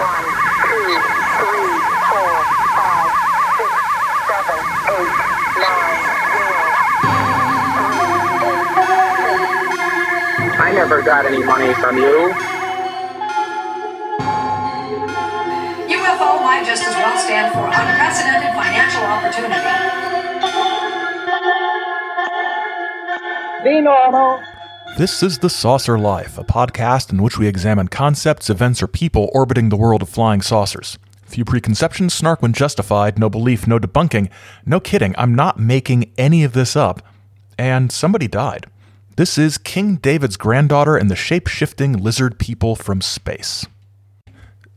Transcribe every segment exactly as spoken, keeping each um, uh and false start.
one, two, three, four, five, six, seven, eight, nine, zero. I never got any money from you. U F O might just as well stand for unprecedented financial opportunity. Be normal. This is The Saucer Life, a podcast in which we examine concepts, events, or people orbiting the world of flying saucers. Few preconceptions, snark when justified, no belief, no debunking. No kidding, I'm not making any of this up. And somebody died. This is King David's Granddaughter and the Shape-Shifting Lizard People from Space.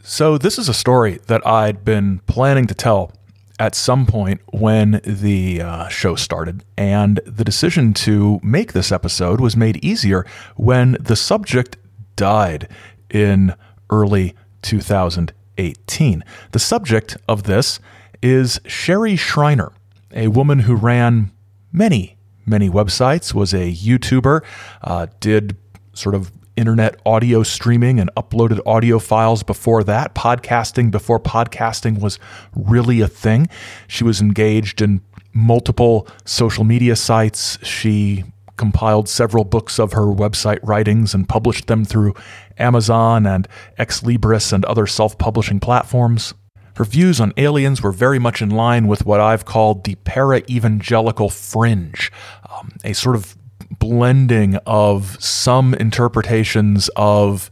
So this is a story that I'd been planning to tell at some point when the uh, show started, and the decision to make this episode was made easier when the subject died in early two thousand eighteen. The subject of this is Sherry Shriner, a woman who ran many, many websites, was a YouTuber, uh, did sort of internet audio streaming and uploaded audio files before that, podcasting before podcasting was really a thing. She was engaged in multiple social media sites. She compiled several books of her website writings and published them through Amazon and Ex Libris and other self-publishing platforms. Her views on aliens were very much in line with what I've called the para-evangelical fringe, um, a sort of blending of some interpretations of,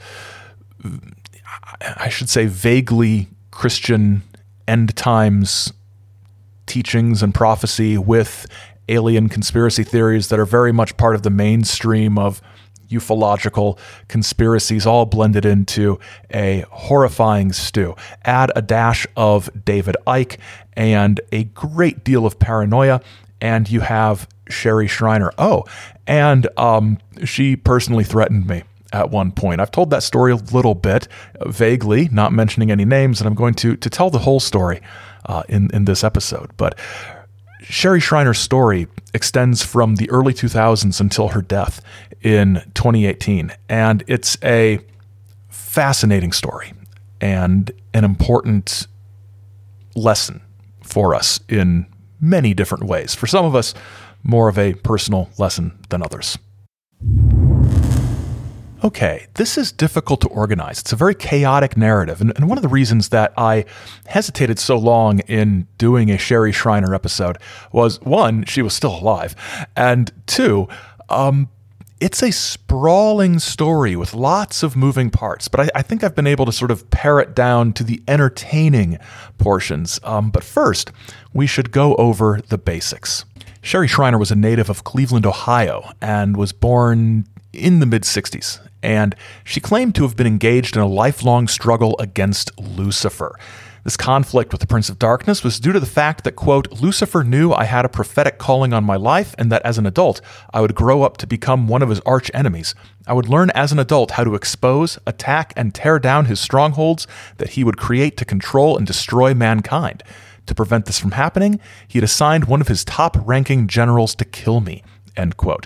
I should say, vaguely Christian end times teachings and prophecy with alien conspiracy theories that are very much part of the mainstream of ufological conspiracies, all blended into a horrifying stew. Add a dash of David Icke and a great deal of paranoia, and you have Sherry Shriner. Oh, and um, she personally threatened me at one point. I've told that story a little bit, vaguely, not mentioning any names, and I'm going to to tell the whole story uh, in, in this episode. But Sherry Shriner's story extends from the early two thousands until her death in twenty eighteen, and it's a fascinating story and an important lesson for us in many different ways. For some of us, more of a personal lesson than others. Okay, this is difficult to organize. It's a very chaotic narrative. And, and one of the reasons that I hesitated so long in doing a Sherry Shriner episode was, one, she was still alive, and two, um, it's a sprawling story with lots of moving parts, but I, I think I've been able to sort of pare it down to the entertaining portions. Um, but first, we should go over the basics. Sherry Shriner was a native of Cleveland, Ohio, and was born in the mid-sixties, and she claimed to have been engaged in a lifelong struggle against Lucifer. This conflict with the Prince of Darkness was due to the fact that, quote, Lucifer knew I had a prophetic calling on my life and that as an adult, I would grow up to become one of his arch enemies. I would learn as an adult how to expose, attack, and tear down his strongholds that he would create to control and destroy mankind. To prevent this from happening, he had assigned one of his top-ranking generals to kill me, end quote.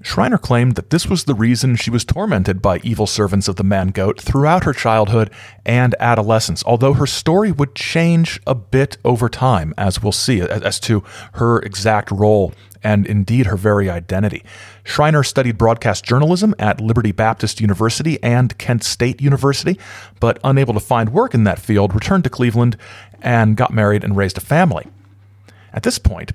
Shriner claimed that this was the reason she was tormented by evil servants of the man-goat throughout her childhood and adolescence, although her story would change a bit over time, as we'll see, as to her exact role and indeed her very identity. Shriner studied broadcast journalism at Liberty Baptist University and Kent State University, but unable to find work in that field, returned to Cleveland and got married and raised a family. At this point,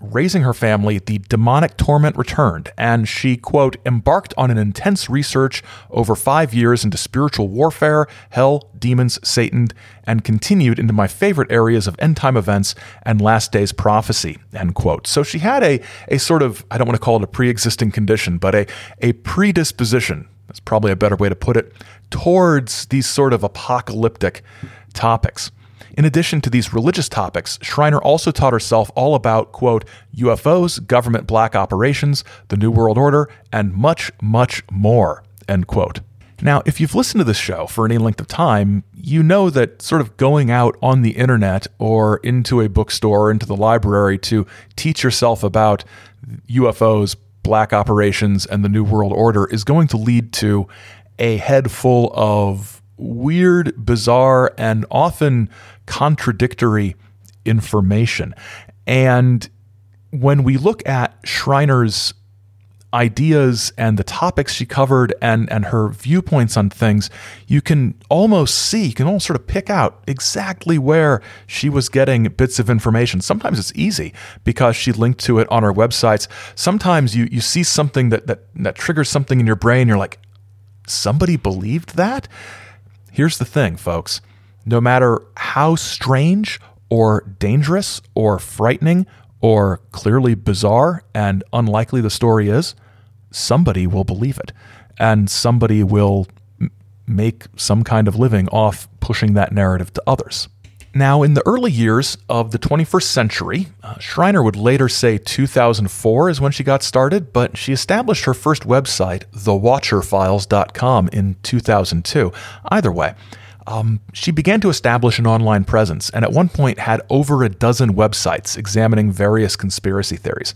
raising her family, the demonic torment returned, and she, quote, embarked on an intense research over five years into spiritual warfare, hell, demons, Satan, and continued into my favorite areas of end-time events and last days prophecy, end quote. So she had a a sort of, I don't want to call it a pre-existing condition, but a, a predisposition, that's probably a better way to put it, towards these sort of apocalyptic topics. In addition to these religious topics, Shriner also taught herself all about, quote, U F Os, government black operations, the New World Order, and much, much more, end quote. Now, if you've listened to this show for any length of time, you know that sort of going out on the internet or into a bookstore or into the library to teach yourself about U F Os, black operations, and the New World Order is going to lead to a head full of weird, bizarre, and often contradictory information. And when we look at Shriner's ideas and the topics she covered and, and her viewpoints on things, you can almost see, you can almost sort of pick out exactly where she was getting bits of information. Sometimes it's easy because she linked to it on her websites. Sometimes you you see something that that, that triggers something in your brain. You're like, somebody believed that? Here's the thing, folks. No matter how strange or dangerous or frightening or clearly bizarre and unlikely the story is, somebody will believe it, and somebody will m- make some kind of living off pushing that narrative to others. Now, in the early years of the twenty-first century, uh, Shriner would later say two thousand four is when she got started, but she established her first website, the watcher files dot com, in two thousand two. Either way, Um, she began to establish an online presence, and at one point had over a dozen websites examining various conspiracy theories.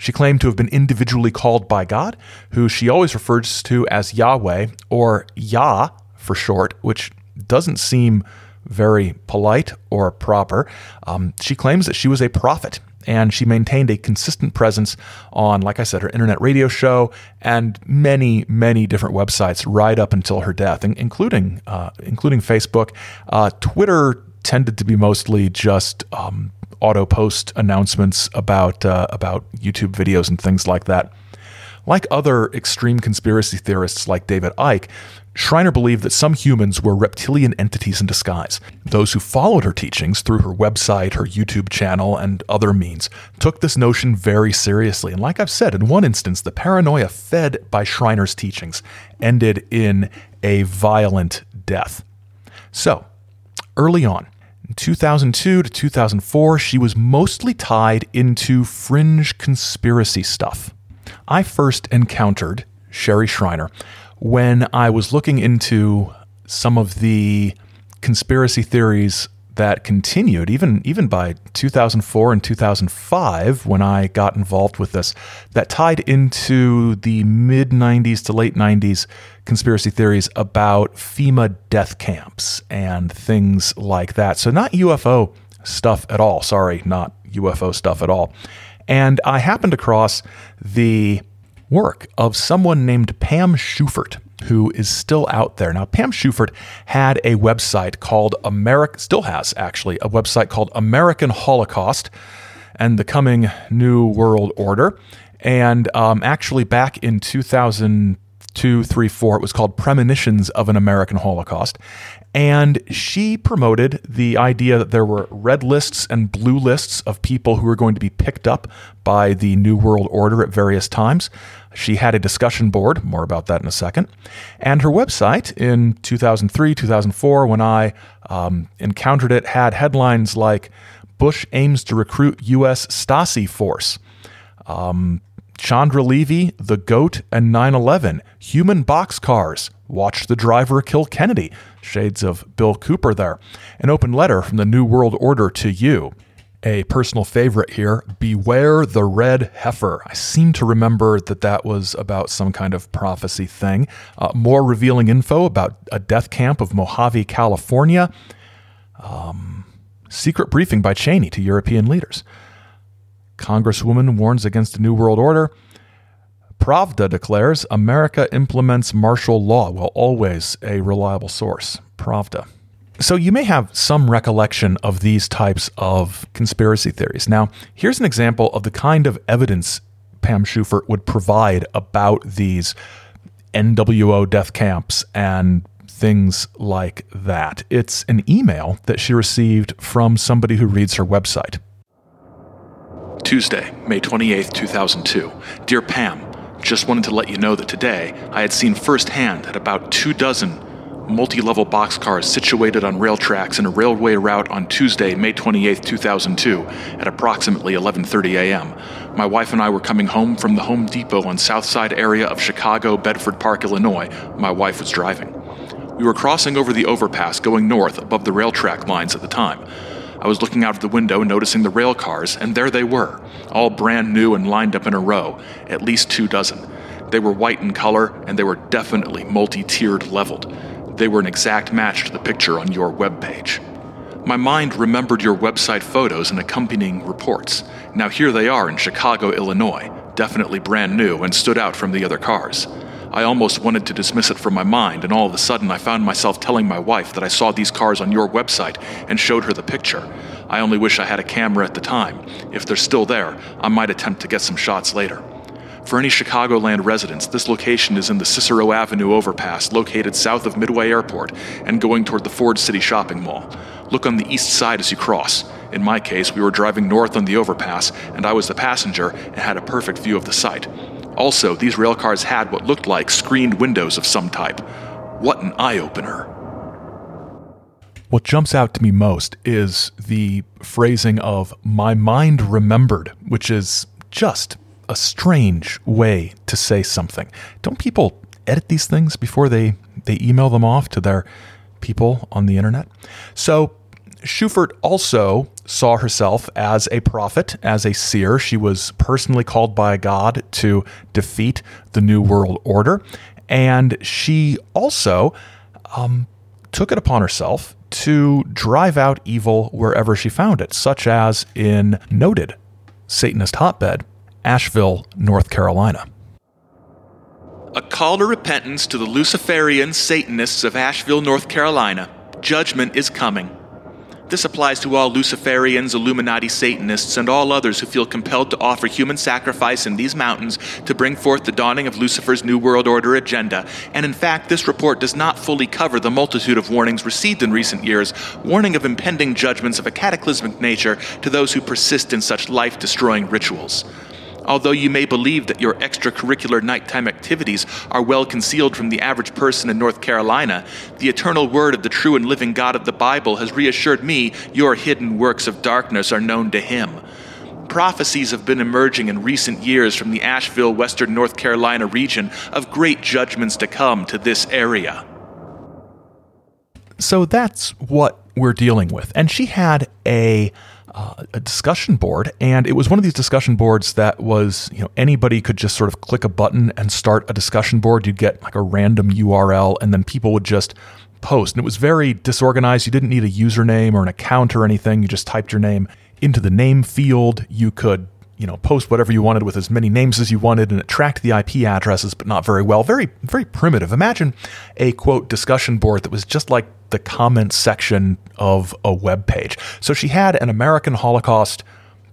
She claimed to have been individually called by God, who she always refers to as Yahweh, or Yah for short, which doesn't seem very polite or proper. Um, she claims that she was a prophet, and she maintained a consistent presence on, like I said, her internet radio show and many, many different websites right up until her death, including uh, including Facebook. Uh, Twitter tended to be mostly just um, auto post announcements about uh, about YouTube videos and things like that. Like other extreme conspiracy theorists like David Icke, Shriner believed that some humans were reptilian entities in disguise. Those who followed her teachings through her website, her YouTube channel, and other means took this notion very seriously. And like I've said, in one instance, the paranoia fed by Shriner's teachings ended in a violent death. So, early on, in two thousand two to two thousand four, she was mostly tied into fringe conspiracy stuff. I first encountered Sherry Shriner when I was looking into some of the conspiracy theories that continued, even, even by two thousand four and two thousand five, when I got involved with this, that tied into the mid nineties to late nineties conspiracy theories about FEMA death camps and things like that. So not U F O stuff at all. Sorry, not U F O stuff at all. And I happened across the work of someone named Pam Schuffert, who is still out there. Now, Pam Schuffert had a website called America, still has actually, a website called American Holocaust and the Coming New World Order. And um, actually back in two thousand two, three, four, it was called Premonitions of an American Holocaust. And she promoted the idea that there were red lists and blue lists of people who were going to be picked up by the New World Order at various times. She had a discussion board, more about that in a second. And her website in two thousand three, two thousand four, when I um, encountered it, had headlines like, Bush aims to recruit U S Stasi force. Um, Chandra Levy, the GOAT, and nine eleven, human boxcars. Watch the driver kill Kennedy. Shades of Bill Cooper there. An open letter from the New World Order to you. A personal favorite here, beware the red heifer. I seem to remember that that was about some kind of prophecy thing. Uh, more revealing info about a death camp of Mojave, California. Um, secret briefing by Cheney to European leaders. Congresswoman warns against the New World Order. Pravda declares America implements martial law. Well, always a reliable source, Pravda. So you may have some recollection of these types of conspiracy theories. Now, here's an example of the kind of evidence Pam Schuffert would provide about these N W O death camps and things like that. It's an email that she received from somebody who reads her website. Tuesday, May twenty-eighth, two thousand two. Dear Pam, just wanted to let you know that today I had seen firsthand at about two dozen multi-level boxcars situated on rail tracks in a railway route on Tuesday, May twenty-eighth, two thousand two at approximately eleven thirty a.m. My wife and I were coming home from the Home Depot on South Side area of Chicago, Bedford Park, Illinois. My wife was driving. We were crossing over the overpass going north above the rail track lines at the time. I was looking out of the window, noticing the rail cars, and there they were, all brand new and lined up in a row, at least two dozen. They were white in color, and they were definitely multi-tiered leveled. They were an exact match to the picture on your webpage. My mind remembered your website photos and accompanying reports. Now here they are in Chicago, Illinois, definitely brand new and stood out from the other cars. I almost wanted to dismiss it from my mind, and all of a sudden I found myself telling my wife that I saw these cars on your website and showed her the picture. I only wish I had a camera at the time. If they're still there, I might attempt to get some shots later. For any Chicagoland residents, this location is in the Cicero Avenue overpass located south of Midway Airport and going toward the Ford City Shopping Mall. Look on the east side as you cross. In my case, we were driving north on the overpass, and I was the passenger and had a perfect view of the site. Also, these railcars had what looked like screened windows of some type. What an eye-opener. What jumps out to me most is the phrasing of "my mind remembered," which is just a strange way to say something. Don't people edit these things before they, they email them off to their people on the internet? So Schuffert also saw herself as a prophet, as a seer. She was personally called by God to defeat the New World Order. And she also um, took it upon herself to drive out evil wherever she found it, such as in noted Satanist hotbed, Asheville, North Carolina. A call to repentance to the Luciferian Satanists of Asheville, North Carolina. Judgment is coming. This applies to all Luciferians, Illuminati Satanists, and all others who feel compelled to offer human sacrifice in these mountains to bring forth the dawning of Lucifer's New World Order agenda. And in fact, this report does not fully cover the multitude of warnings received in recent years, warning of impending judgments of a cataclysmic nature to those who persist in such life-destroying rituals. Although you may believe that your extracurricular nighttime activities are well concealed from the average person in North Carolina, the eternal word of the true and living God of the Bible has reassured me your hidden works of darkness are known to Him. Prophecies have been emerging in recent years from the Asheville, Western North Carolina region of great judgments to come to this area. So that's what we're dealing with. And she had a Uh, a discussion board, and it was one of these discussion boards that was, you know, anybody could just sort of click a button and start a discussion board. You'd get like a random U R L, and then people would just post. And it was very disorganized. You didn't need a username or an account or anything. You just typed your name into the name field. You could, you know, post whatever you wanted with as many names as you wanted, and it tracked the I P addresses, but not very well. Very, very primitive. Imagine a, quote, discussion board that was just like the comments section of a web page. So she had an American Holocaust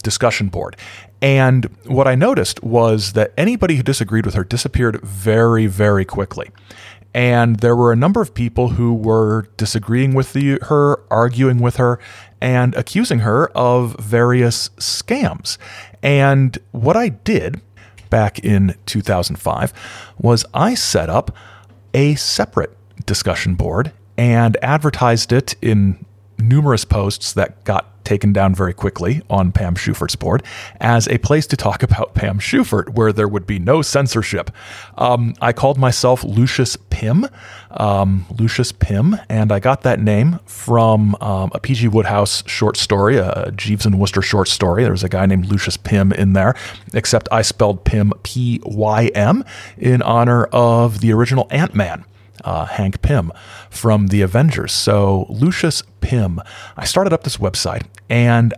discussion board. And what I noticed was that anybody who disagreed with her disappeared very, very quickly. And there were a number of people who were disagreeing with the, her, arguing with her, and accusing her of various scams. And what I did back in two thousand five was I set up a separate discussion board and advertised it in numerous posts that got taken down very quickly on Pam Schuffert's board as a place to talk about Pam Schuffert, where there would be no censorship. Um, I called myself Lucius Pym, um, Lucius Pym, and I got that name from um, a P G Woodhouse short story, a Jeeves and Wooster short story. There was a guy named Lucius Pym in there, except I spelled Pym P Y M in honor of the original Ant-Man. Uh, Hank Pym from the Avengers. So Lucius Pym. I started up this website, and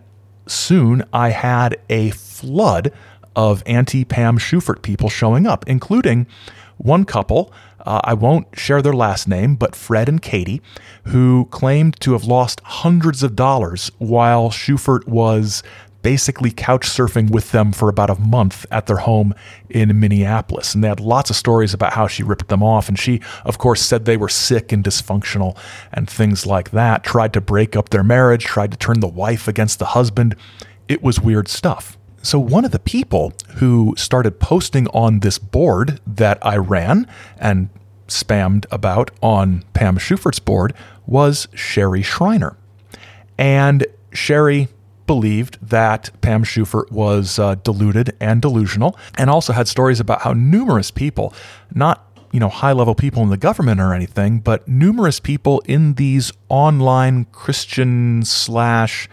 soon I had a flood of anti-Pam Schuffert people showing up, including one couple, uh, I won't share their last name, but Fred and Katie, who claimed to have lost hundreds of dollars while Schuffert was basically couch surfing with them for about a month at their home in Minneapolis. And they had lots of stories about how she ripped them off. And she, of course, said they were sick and dysfunctional and things like that, tried to break up their marriage, tried to turn the wife against the husband. It was weird stuff. So one of the people who started posting on this board that I ran and spammed about on Pam Schuffert's board was Sherry Shriner. And Sherry believed that Pam Schuffert was uh, deluded and delusional, and also had stories about how numerous people, not, you know, high-level people in the government or anything, but numerous people in these online Christian slash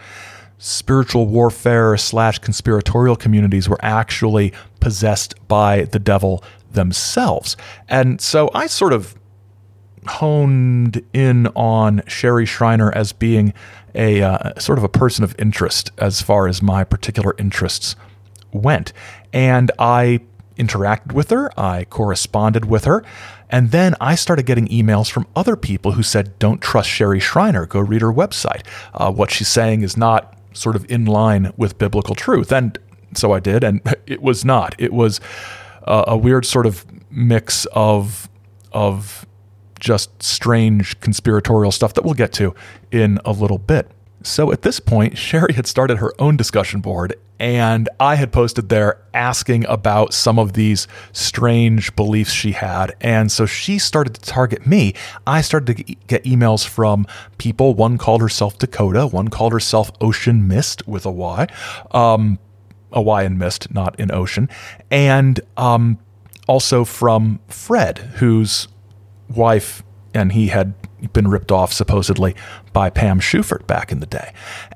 spiritual warfare slash conspiratorial communities were actually possessed by the devil themselves. And so I sort of honed in on Sherry Shriner as being a uh, sort of a person of interest as far as my particular interests went. And I interacted with her. I corresponded with her. And then I started getting emails from other people who said, don't trust Sherry Shriner. Go read her website. Uh, what she's saying is not sort of in line with biblical truth. And so I did. And it was not. It was uh, a weird sort of mix of of just strange conspiratorial stuff that we'll get to in a little bit. So at this point, Sherry had started her own discussion board, and I had posted there asking about some of these strange beliefs she had. And so she started to target me. I started to get emails from people. One called herself Dakota. One called herself Ocean Mist with a Y. Um, a Y in Mist, not in Ocean. And um, also from Fred, whose wife and he had been ripped off supposedly by Pam Schuffert back in the day.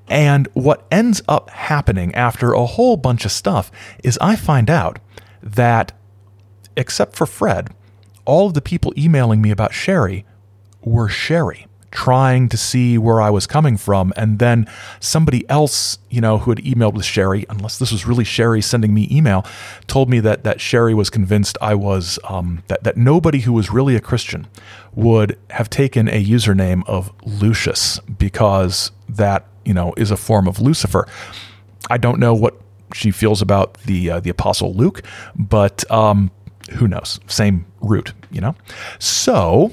And what ends up happening after a whole bunch of stuff is I find out that, except for Fred, all of the people emailing me about Sherry were Sherry, trying to see where I was coming from. And then somebody else, you know, who had emailed with Sherry, unless this was really Sherry sending me email, told me that that Sherry was convinced I was, um, that, that nobody who was really a Christian would have taken a username of Lucius, because that, you know, is a form of Lucifer. I don't know what she feels about the, uh, the Apostle Luke, but um, who knows? Same root, you know? So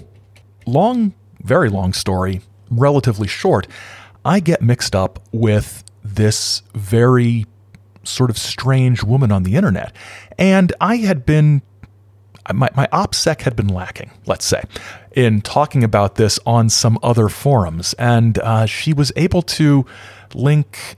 long Very long story, relatively short, I get mixed up with this very sort of strange woman on the internet. And I had been, my, my OPSEC had been lacking, let's say, in talking about this on some other forums. And uh, she was able to link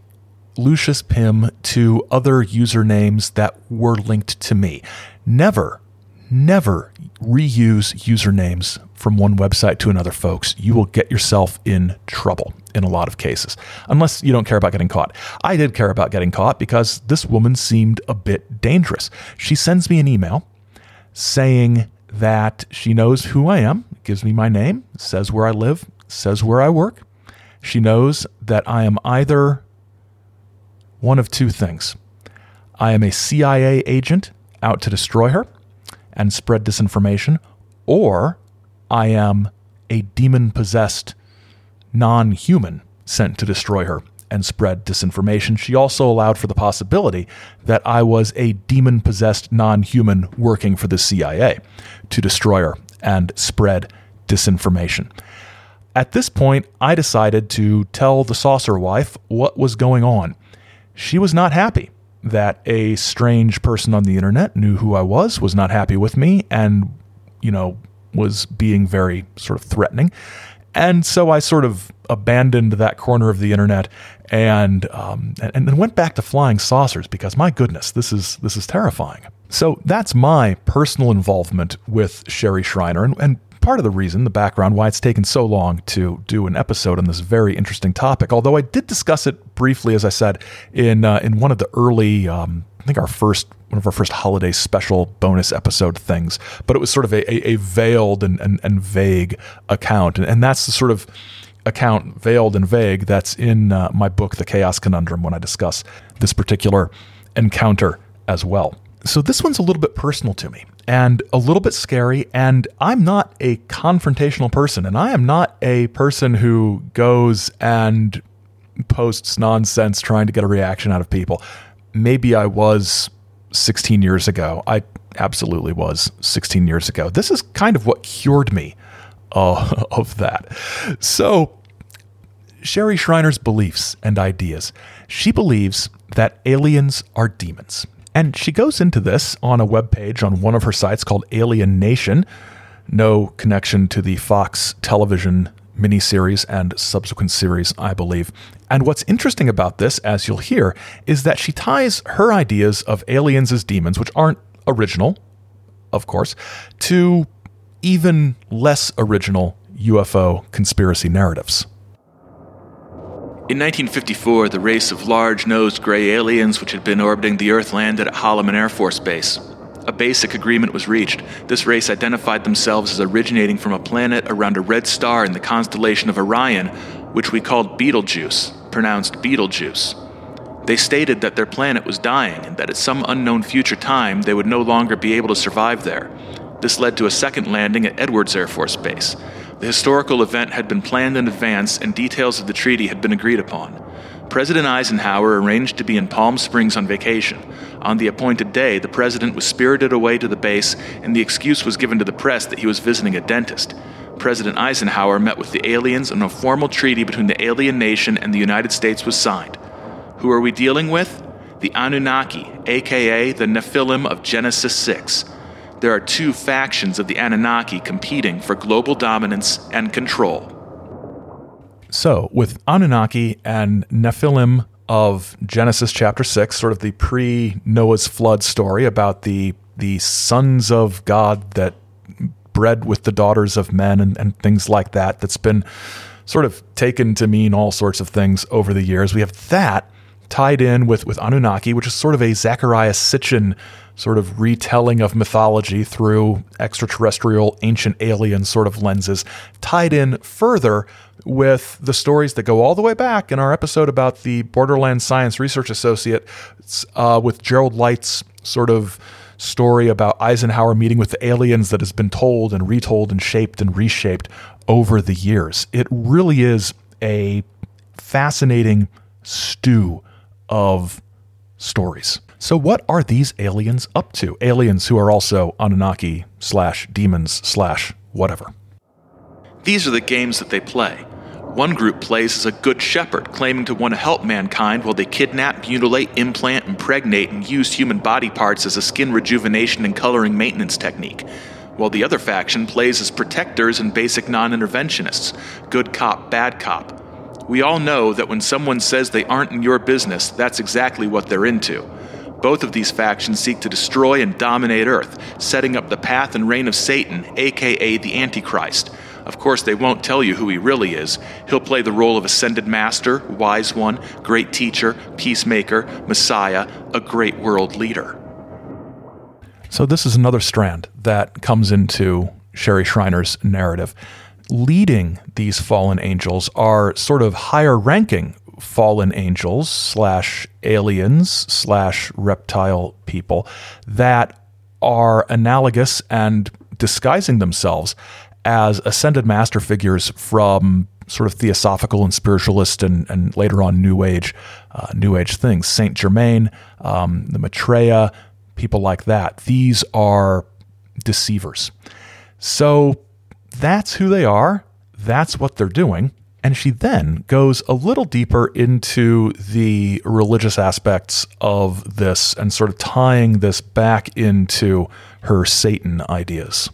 Lucius Pym to other usernames that were linked to me. Never Never reuse usernames from one website to another, folks. You will get yourself in trouble in a lot of cases, unless you don't care about getting caught. I did care about getting caught because this woman seemed a bit dangerous. She sends me an email saying that she knows who I am, gives me my name, says where I live, says where I work. She knows that I am either one of two things. I am a C I A agent out to destroy her and spread disinformation, or I am a demon-possessed non-human sent to destroy her and spread disinformation. She also allowed for the possibility that I was a demon-possessed non-human working for the C I A to destroy her and spread disinformation. At this point, I decided to tell the saucer wife what was going on. She was not happy that a strange person on the internet knew who I was, was not happy with me, and, you know, was being very sort of threatening. And so I sort of abandoned that corner of the internet and um, and then went back to flying saucers, because my goodness, this is this is terrifying. So that's my personal involvement with Sherry Shriner, and, and part of the reason, the background, why it's taken so long to do an episode on this very interesting topic, although I did discuss it briefly, as I said, in uh, in one of the early, um, I think our first, one of our first holiday special bonus episode things, but it was sort of a, a, a veiled and, and, and vague account, and, and that's the sort of account, veiled and vague, that's in uh, my book, The Chaos Conundrum, when I discuss this particular encounter as well. So this one's a little bit personal to me and a little bit scary, and I'm not a confrontational person, and I am not a person who goes and posts nonsense trying to get a reaction out of people. Maybe I was sixteen years ago. I absolutely was sixteen years ago. This is kind of what cured me uh, of that. So Sherry Shriner's beliefs and ideas. She believes that aliens are demons. And she goes into this on a webpage on one of her sites called Alien Nation, no connection to the Fox television miniseries and subsequent series, I believe. And what's interesting about this, as you'll hear, is that she ties her ideas of aliens as demons, which aren't original, of course, to even less original U F O conspiracy narratives. In nineteen fifty-four, the race of large-nosed gray aliens which had been orbiting the Earth landed at Holloman Air Force Base. a basic agreement was reached. This race identified themselves as originating from a planet around a red star in the constellation of Orion, which we called Betelgeuse, pronounced Beetlejuice. They stated that their planet was dying and that at some unknown future time they would no longer be able to survive there. This led to a second landing at Edwards Air Force Base. The historical event had been planned in advance and details of the treaty had been agreed upon. President Eisenhower arranged to be in Palm Springs on vacation. On the appointed day, the president was spirited away to the base, and the excuse was given to the press that he was visiting a dentist. President Eisenhower met with the aliens, and a formal treaty between the alien nation and the United States was signed. Who are we dealing with? The Anunnaki, aka the Nephilim of Genesis six. There are two factions of the Anunnaki competing for global dominance and control. So, with Anunnaki and Nephilim of Genesis chapter six, sort of the pre-Noah's flood story about the the sons of God that bred with the daughters of men and, and things like that, that's been sort of taken to mean all sorts of things over the years. We have that tied in with, with Anunnaki, which is sort of a Zacharias Sitchin sort of retelling of mythology through extraterrestrial, ancient alien sort of lenses, tied in further with the stories that go all the way back in our episode about the Borderlands Science Research Associates uh, with Gerald Light's sort of story about Eisenhower meeting with the aliens that has been told and retold and shaped and reshaped over the years. It really is a fascinating stew of stories. So what are these aliens up to? Aliens who are also Anunnaki slash demons slash whatever. These are the games that they play. One group plays as a good shepherd, claiming to want to help mankind while they kidnap, mutilate, implant, impregnate, and use human body parts as a skin rejuvenation and coloring maintenance technique, while the other faction plays as protectors and basic non-interventionists, good cop, bad cop. We all know that when someone says they aren't in your business, that's exactly what they're into. Both of these factions seek to destroy and dominate Earth, setting up the path and reign of Satan, aka the Antichrist. Of course, they won't tell you who he really is. He'll play the role of ascended master, wise one, great teacher, peacemaker, messiah, a great world leader. So this is another strand that comes into Sherry Shriner's narrative. Leading these fallen angels are sort of higher-ranking fallen angels slash aliens slash reptile people that are analogous and disguising themselves as ascended master figures from sort of theosophical and spiritualist and, and later on New Age uh, New Age things. Saint Germain, um, the Maitreya, people like that. These are deceivers. So that's who they are. That's what they're doing. And she then goes a little deeper into the religious aspects of this and sort of tying this back into her Satan ideas.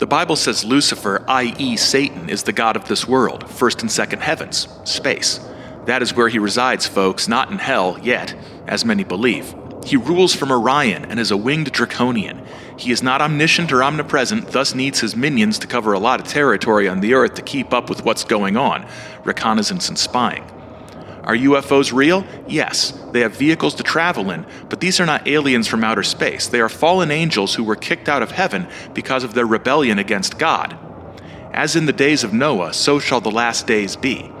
The Bible says Lucifer, that is. Satan, is the god of this world, first and second heavens, space. That is where he resides, folks, not in hell yet, as many believe. He rules from Orion and is a winged draconian. He is not omniscient or omnipresent, thus needs his minions to cover a lot of territory on the Earth to keep up with what's going on, reconnaissance and spying. Are U F Os real? Yes. They have vehicles to travel in, but these are not aliens from outer space. They are fallen angels who were kicked out of heaven because of their rebellion against God. As in the days of Noah, so shall the last days be.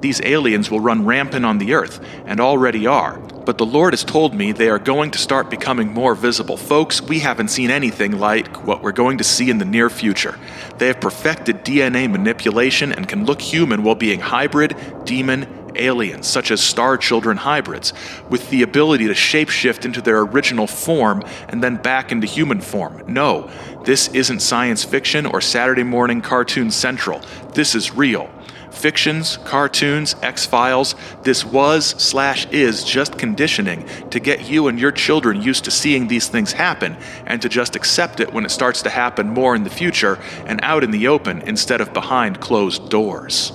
These aliens will run rampant on the Earth, and already are. But the Lord has told me they are going to start becoming more visible. Folks, we haven't seen anything like what we're going to see in the near future. They have perfected D N A manipulation and can look human while being hybrid, demon, aliens, such as Star Children hybrids, with the ability to shapeshift into their original form and then back into human form. No, this isn't science fiction or Saturday morning Cartoon Central. This is real. Fictions, cartoons, X-Files, this was slash is just conditioning to get you and your children used to seeing these things happen and to just accept it when it starts to happen more in the future and out in the open instead of behind closed doors.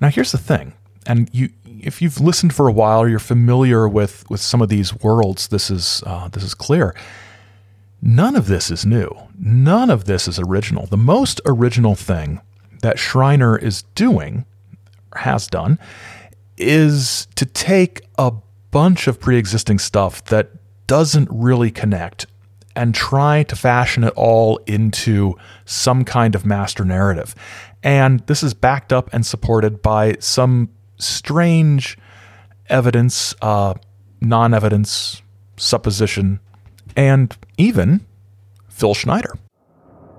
Now here's the thing, and you if you've listened for a while or you're familiar with, with some of these worlds, this is uh, this is clear. None of this is new. None of this is original. The most original thing that Shriner is doing, or has done, is to take a bunch of pre-existing stuff that doesn't really connect and try to fashion it all into some kind of master narrative. And this is backed up and supported by some strange evidence, uh, non-evidence, supposition, and even Phil Schneider.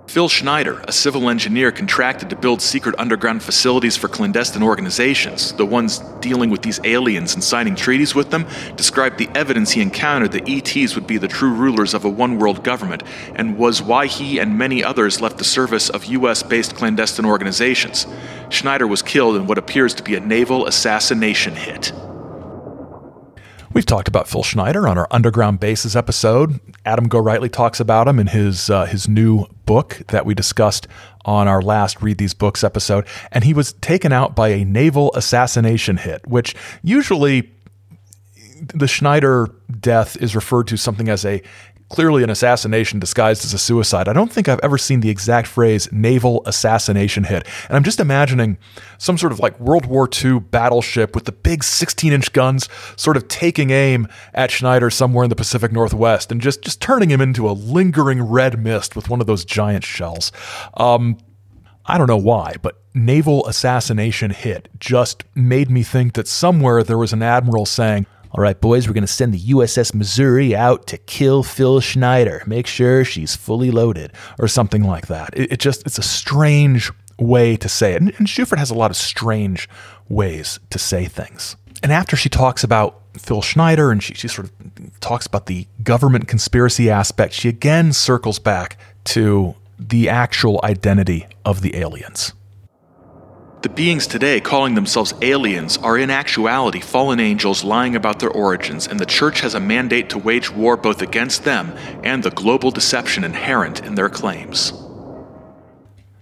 Phil Schneider, a civil engineer contracted to build secret underground facilities for clandestine organizations, the ones dealing with these aliens and signing treaties with them, described the evidence he encountered that E Ts would be the true rulers of a one-world government, and was why he and many others left the service of U S-based clandestine organizations. Schneider was killed in what appears to be a naval assassination hit. We've talked about Phil Schneider on our Underground Bases episode. Adam Gorightly talks about him in his uh, his new book that we discussed on our last Read These Books episode. And he was taken out by a naval assassination hit, which usually the Schneider death is referred to something as a clearly an assassination disguised as a suicide. I don't think I've ever seen the exact phrase naval assassination hit. And I'm just imagining some sort of like World War Two battleship with the big sixteen inch guns sort of taking aim at Schneider somewhere in the Pacific Northwest and just, just turning him into a lingering red mist with one of those giant shells. Um, I don't know why, but naval assassination hit just made me think that somewhere there was an admiral saying, "All right, boys, we're going to send the U S S Missouri out to kill Phil Schneider. Make sure she's fully loaded," or something like that. It, it just, it's a strange way to say it. And, and Schuffert has a lot of strange ways to say things. And after she talks about Phil Schneider and she, she sort of talks about the government conspiracy aspect, she again circles back to the actual identity of the aliens. The beings today calling themselves aliens are in actuality fallen angels lying about their origins, and the church has a mandate to wage war both against them and the global deception inherent in their claims.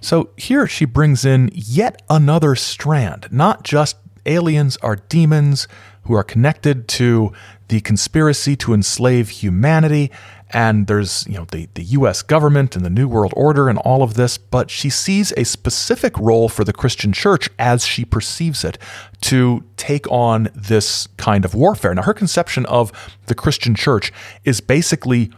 So here she brings in yet another strand. Not just aliens are demons who are connected to the conspiracy to enslave humanity, and there's, you know, the, the U S government and the New World Order and all of this, but she sees a specific role for the Christian church as she perceives it to take on this kind of warfare. Now, her conception of the Christian church is basically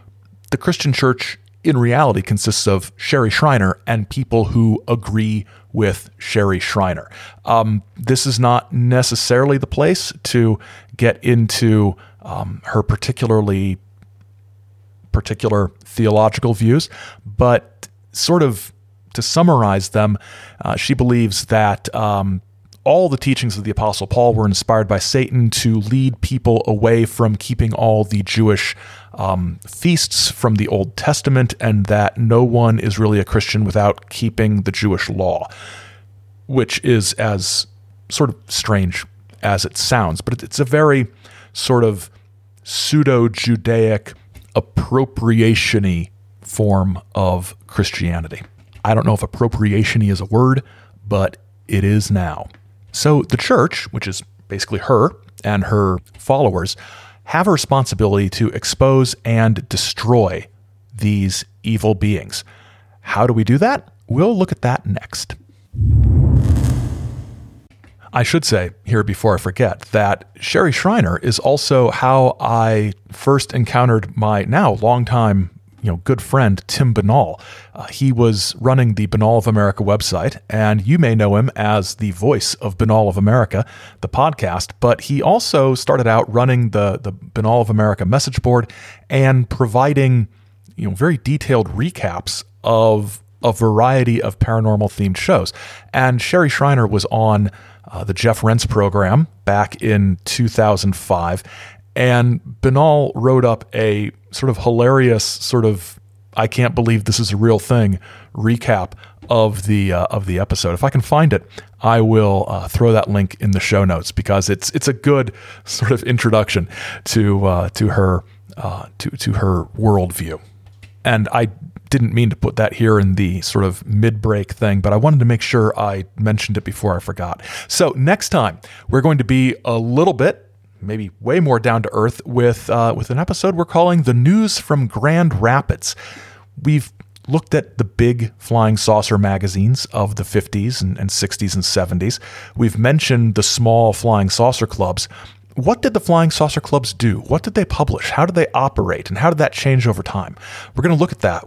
the Christian church in reality consists of Sherry Shriner and people who agree with Sherry Shriner. Um, this is not necessarily the place to get into um, her particularly... particular theological views, but sort of to summarize them, uh, she believes that um, all the teachings of the Apostle Paul were inspired by Satan to lead people away from keeping all the Jewish um, feasts from the Old Testament, and that no one is really a Christian without keeping the Jewish law, which is as sort of strange as it sounds, but it's a very sort of pseudo-Judaic appropriation-y form of Christianity. I don't know if appropriation-y is a word, but it is now. So the church, which is basically her and her followers, have a responsibility to expose and destroy these evil beings. How do we do that? We'll look at that next. I should say here before I forget that Sherry Shriner is also how I first encountered my now longtime, you know, good friend Tim Binnall. Uh, he was running the Binnall of America website, and you may know him as the voice of Binnall of America, the podcast. But he also started out running the the Binnall of America message board and providing, you know, very detailed recaps of a variety of paranormal themed shows. And Sherry Shriner was on Uh, the Jeff Rentz program back in two thousand five, and Binnall wrote up a sort of hilarious sort of, I can't believe this is a real thing, recap of the uh, of the episode. If I can find it, I will uh, throw that link in the show notes, because it's it's a good sort of introduction to uh, to her uh, to to her worldview. And I didn't mean to put that here in the sort of mid-break thing, but I wanted to make sure I mentioned it before I forgot. So next time, we're going to be a little bit, maybe way more down to earth with uh, with an episode we're calling The News from Grand Rapids. We've looked at the big flying saucer magazines of the fifties and, and sixties and seventies. We've mentioned the small flying saucer clubs, what did the Flying Saucer Clubs do? What did they publish? How did they operate? And how did that change over time? We're going to look at that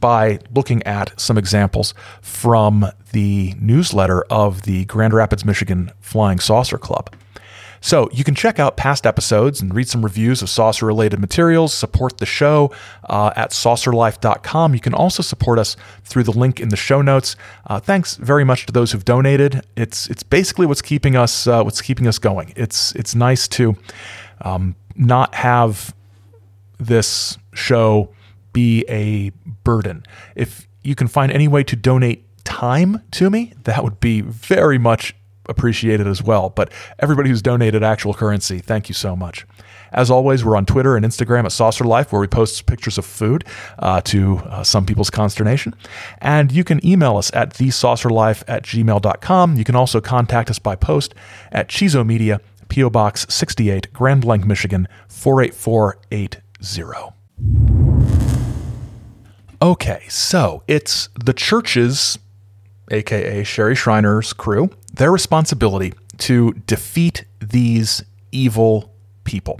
by looking at some examples from the newsletter of the Grand Rapids, Michigan Flying Saucer Club. So you can check out past episodes and read some reviews of saucer-related materials, support the show uh, at saucer life dot com. You can also support us through the link in the show notes. Uh, thanks very much to those who've donated. It's it's basically what's keeping us uh, what's keeping us going. It's it's nice to um, not have this show be a burden. If you can find any way to donate time to me, that would be very much appreciated as well. But everybody who's donated actual currency, thank you so much. As always, we're on Twitter and Instagram at Saucer Life, where we post pictures of food uh, to uh, some people's consternation. And you can email us at the saucer life at gmail dot com. You can also contact us by post at Chizo Media, P O Box sixty-eight, Grand Blanc, Michigan, four eight four eight zero. Okay, so it's the church's, aka Sherry Shriner's crew, their responsibility to defeat these evil people.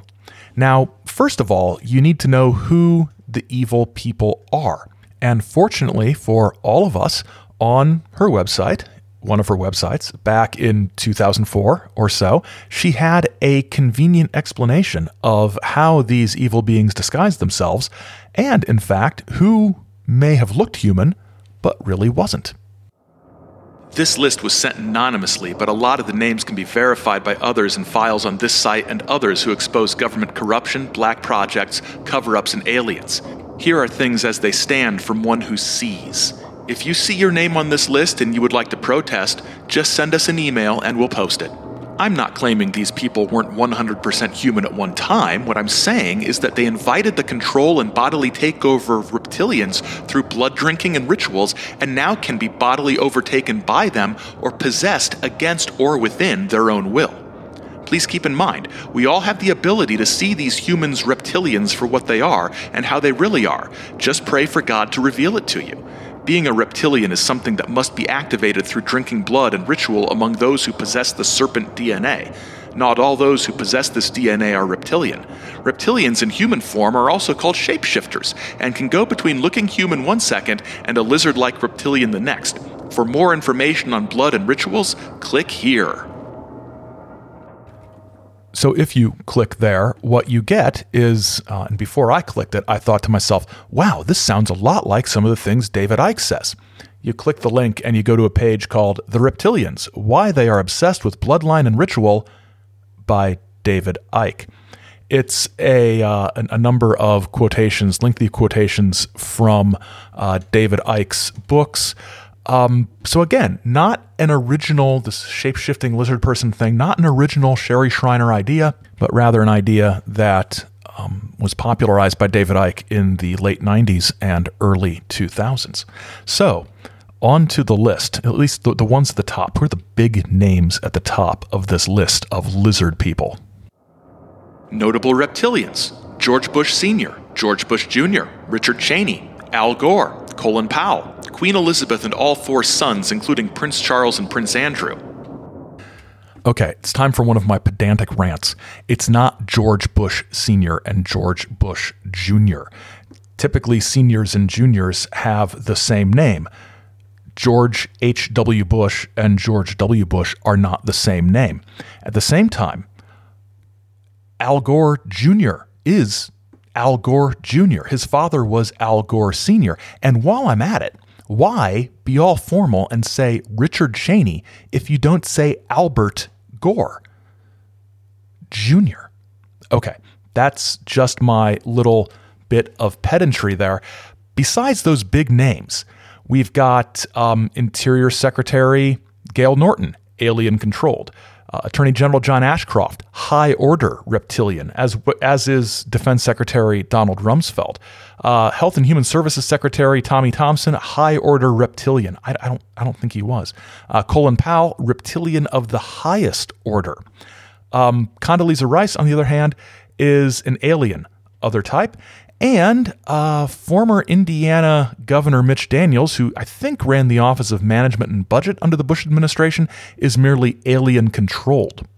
Now, first of all, you need to know who the evil people are. And fortunately for all of us, on her website, one of her websites, back in two thousand four or so, she had a convenient explanation of how these evil beings disguise themselves and, in fact, who may have looked human but really wasn't. This list was sent anonymously, but a lot of the names can be verified by others in files on this site and others who expose government corruption, black projects, cover-ups, and aliens. Here are things as they stand from one who sees. If you see your name on this list and you would like to protest, just send us an email and we'll post it. I'm not claiming these people weren't one hundred percent human at one time. What I'm saying is that they invited the control and bodily takeover of reptilians through blood drinking and rituals, and now can be bodily overtaken by them or possessed against or within their own will. Please keep in mind, we all have the ability to see these humans reptilians for what they are and how they really are. Just pray for God to reveal it to you. Being a reptilian is something that must be activated through drinking blood and ritual among those who possess the serpent D N A. Not all those who possess this D N A are reptilian. Reptilians in human form are also called shapeshifters and can go between looking human one second and a lizard-like reptilian the next. For more information on blood and rituals, click here. So if you click there, what you get is, uh, and before I clicked it, I thought to myself, wow, this sounds a lot like some of the things David Icke says. You click the link and you go to a page called The Reptilians, Why They Are Obsessed with Bloodline and Ritual by David Icke. It's a, uh, a number of quotations, lengthy quotations from uh, David Icke's books. Um, so again, not an original, this shape-shifting lizard person thing, not an original Sherry Shriner idea, but rather an idea that um, was popularized by David Icke in the late nineties and early two thousands. So on to the list, at least the, the ones at the top. Who are the big names at the top of this list of lizard people? Notable reptilians: George Bush Senior, George Bush Junior, Richard Cheney, Al Gore, Colin Powell, Queen Elizabeth and all four sons, including Prince Charles and Prince Andrew. Okay, it's time for one of my pedantic rants. It's not George Bush Senior and George Bush Junior Typically, seniors and juniors have the same name. George H W Bush and George W. Bush are not the same name. At the same time, Al Gore Junior is Al Gore Junior His father was Al Gore Senior And while I'm at it, why be all formal and say Richard Cheney if you don't say Albert Gore Junior? Okay, that's just my little bit of pedantry there. Besides those big names, we've got um, Interior Secretary Gail Norton, alien-controlled. Uh, Attorney General John Ashcroft, high order reptilian, as as is Defense Secretary Donald Rumsfeld. Uh, Health and Human Services Secretary Tommy Thompson, high order reptilian. I, I don't I don't think he was. Uh, Colin Powell, reptilian of the highest order. Um, Condoleezza Rice, on the other hand, is an alien, other type. And uh, former Indiana Governor Mitch Daniels, who I think ran the Office of Management and Budget under the Bush administration, is merely alien-controlled.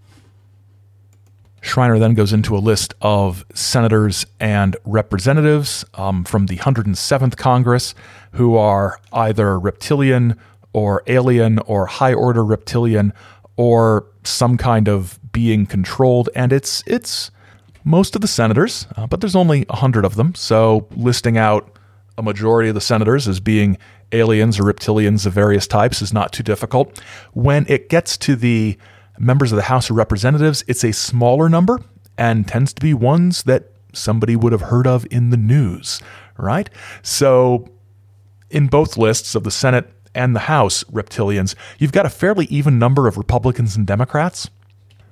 Shriner then goes into a list of senators and representatives um, from the one hundred seventh Congress who are either reptilian or alien or high-order reptilian or some kind of being controlled. And it's it's most of the senators, uh, but there's only one hundred of them. So listing out a majority of the senators as being aliens or reptilians of various types is not too difficult. When it gets to the members of the House of Representatives, it's a smaller number and tends to be ones that somebody would have heard of in the news, right? So in both lists of the Senate and the House reptilians, you've got a fairly even number of Republicans and Democrats,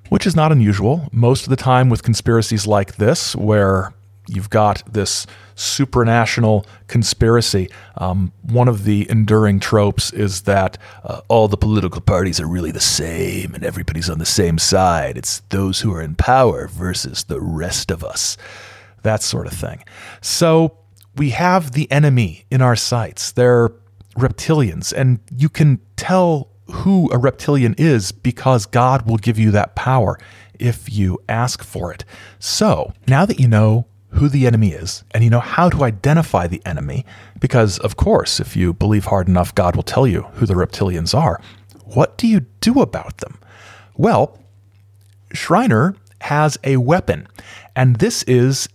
which is not unusual. Most of the time with conspiracies like this, where you've got this supranational conspiracy. Um, one of the enduring tropes is that uh, all the political parties are really the same and everybody's on the same side. It's those who are in power versus the rest of us, that sort of thing. So we have the enemy in our sights. They're reptilians, and you can tell who a reptilian is because God will give you that power if you ask for it. So now that you know who the enemy is, and you know how to identify the enemy, because of course, if you believe hard enough, God will tell you who the reptilians are. What do you do about them? Well, Shriner has a weapon, and this is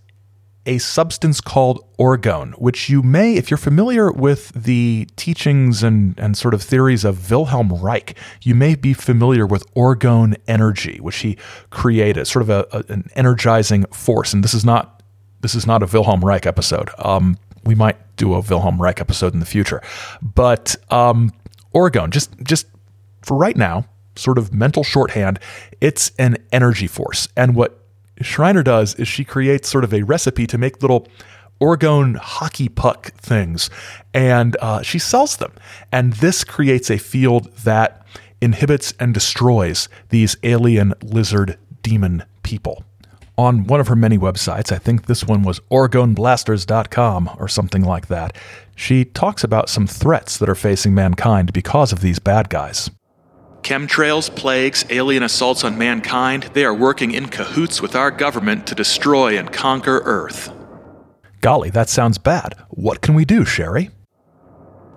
a substance called orgone, which you may, if you're familiar with the teachings and, and sort of theories of Wilhelm Reich, you may be familiar with orgone energy, which he created, sort of a, a, an energizing force. And this is not This is not a Wilhelm Reich episode. Um, we might do a Wilhelm Reich episode in the future. But um, orgone, just just for right now, sort of mental shorthand, it's an energy force. And what Shriner does is she creates sort of a recipe to make little orgone hockey puck things. And uh, she sells them. And this creates a field that inhibits and destroys these alien lizard demon people. On one of her many websites, I think this one was orgone blasters dot com or something like that, she talks about some threats that are facing mankind because of these bad guys. Chemtrails, plagues, alien assaults on mankind, they are working in cahoots with our government to destroy and conquer Earth. Golly, that sounds bad. What can we do, Sherry?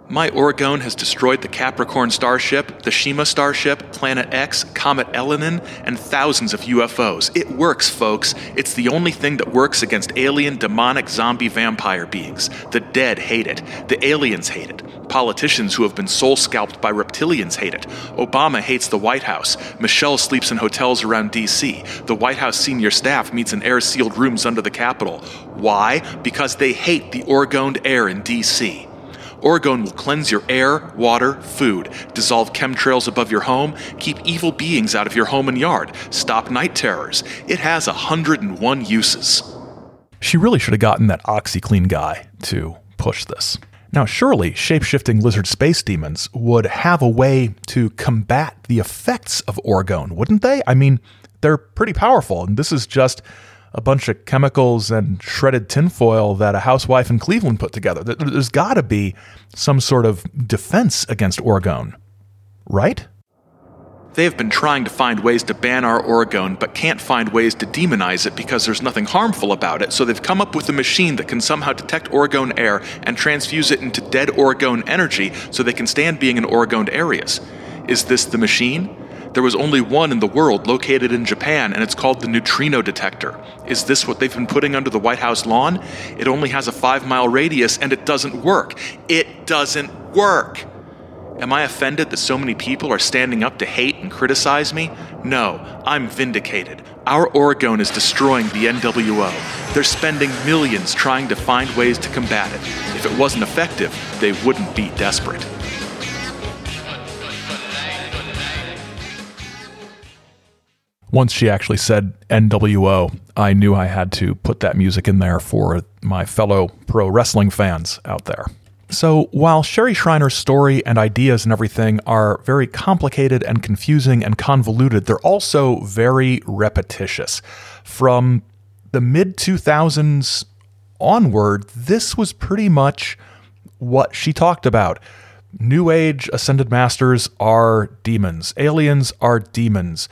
My orgone has destroyed the Capricorn starship, the Shima starship, Planet X, Comet Elenin, and thousands of U F Os. It works, folks. It's the only thing that works against alien, demonic, zombie vampire beings. The dead hate it. The aliens hate it. Politicians who have been soul-scalped by reptilians hate it. Obama hates the White House. Michelle sleeps in hotels around D C. The White House senior staff meets in air-sealed rooms under the Capitol. Why? Because they hate the orgoned air in D C Orgone will cleanse your air, water, food, dissolve chemtrails above your home, keep evil beings out of your home and yard, stop night terrors. It has one hundred one uses. She really should have gotten that OxyClean guy to push this. Now, surely shapeshifting lizard space demons would have a way to combat the effects of orgone, wouldn't they? I mean, they're pretty powerful, and this is just a bunch of chemicals and shredded tinfoil that a housewife in Cleveland put together. There's got to be some sort of defense against orgone, right? They have been trying to find ways to ban our orgone, but can't find ways to demonize it because there's nothing harmful about it, so they've come up with a machine that can somehow detect orgone air and transfuse it into dead orgone energy so they can stand being in orgoned areas. Is this the machine? There was only one in the world, located in Japan, and it's called the neutrino detector. Is this what they've been putting under the White House lawn? It only has a five-mile radius, and it doesn't work. It doesn't work! Am I offended that so many people are standing up to hate and criticize me? No, I'm vindicated. Our orgone is destroying the N W O. They're spending millions trying to find ways to combat it. If it wasn't effective, they wouldn't be desperate. Once she actually said N W O, I knew I had to put that music in there for my fellow pro wrestling fans out there. So while Sherry Shriner's story and ideas and everything are very complicated and confusing and convoluted, they're also very repetitious. From the mid two thousands onward, this was pretty much what she talked about. New Age ascended masters are demons. Aliens are demons.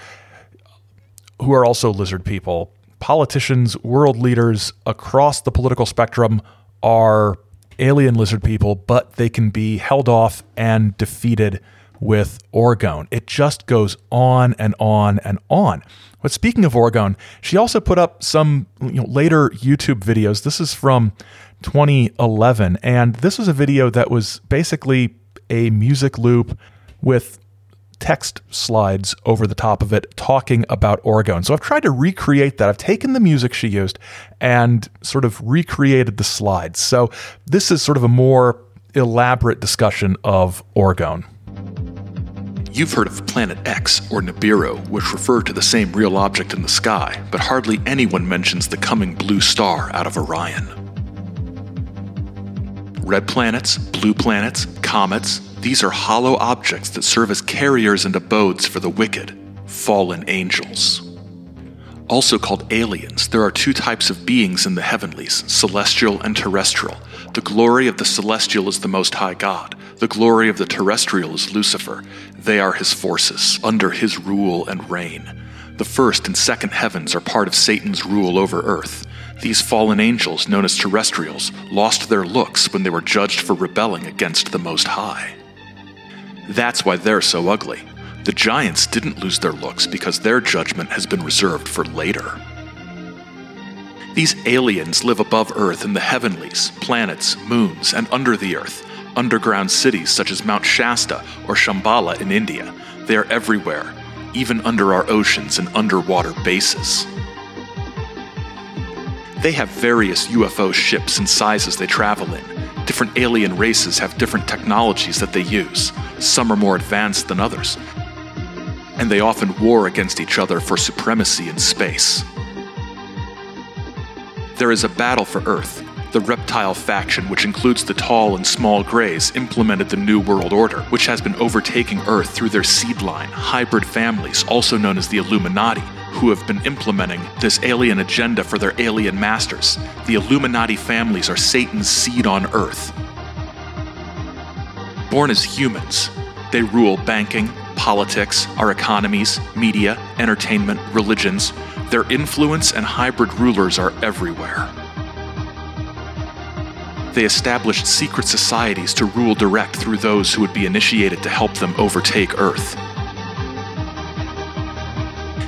who are also lizard people. Politicians, world leaders across the political spectrum are alien lizard people, but they can be held off and defeated with Orgone. It just goes on and on and on. But speaking of Orgone, she also put up some you know, later YouTube videos. This is from twenty eleven, and this was a video that was basically a music loop with text slides over the top of it talking about Orgone. So I've tried to recreate that. I've taken the music she used and sort of recreated the slides. So this is sort of a more elaborate discussion of Orgone. You've heard of Planet X, or Nibiru, which refer to the same real object in the sky, but hardly anyone mentions the coming blue star out of Orion. Red planets, blue planets, comets, these are hollow objects that serve as carriers and abodes for the wicked, fallen angels. Also called aliens, there are two types of beings in the heavenlies, celestial and terrestrial. The glory of the celestial is the Most High God. The glory of the terrestrial is Lucifer. They are his forces, under his rule and reign. The first and second heavens are part of Satan's rule over earth. These fallen angels, known as terrestrials, lost their looks when they were judged for rebelling against the Most High. That's why they're so ugly. The giants didn't lose their looks because their judgment has been reserved for later. These aliens live above Earth in the heavenlies, planets, moons, and under the Earth, underground cities such as Mount Shasta or Shambhala in India. They are everywhere, even under our oceans and underwater bases. They have various U F O ships and sizes they travel in. Different alien races have different technologies that they use. Some are more advanced than others. And they often war against each other for supremacy in space. There is a battle for Earth. The reptile faction, which includes the tall and small greys, implemented the New World Order, which has been overtaking Earth through their seed line, hybrid families, also known as the Illuminati, who have been implementing this alien agenda for their alien masters. The Illuminati families are Satan's seed on Earth. Born as humans, they rule banking, politics, our economies, media, entertainment, religions. Their influence and hybrid rulers are everywhere. They established secret societies to rule direct through those who would be initiated to help them overtake Earth.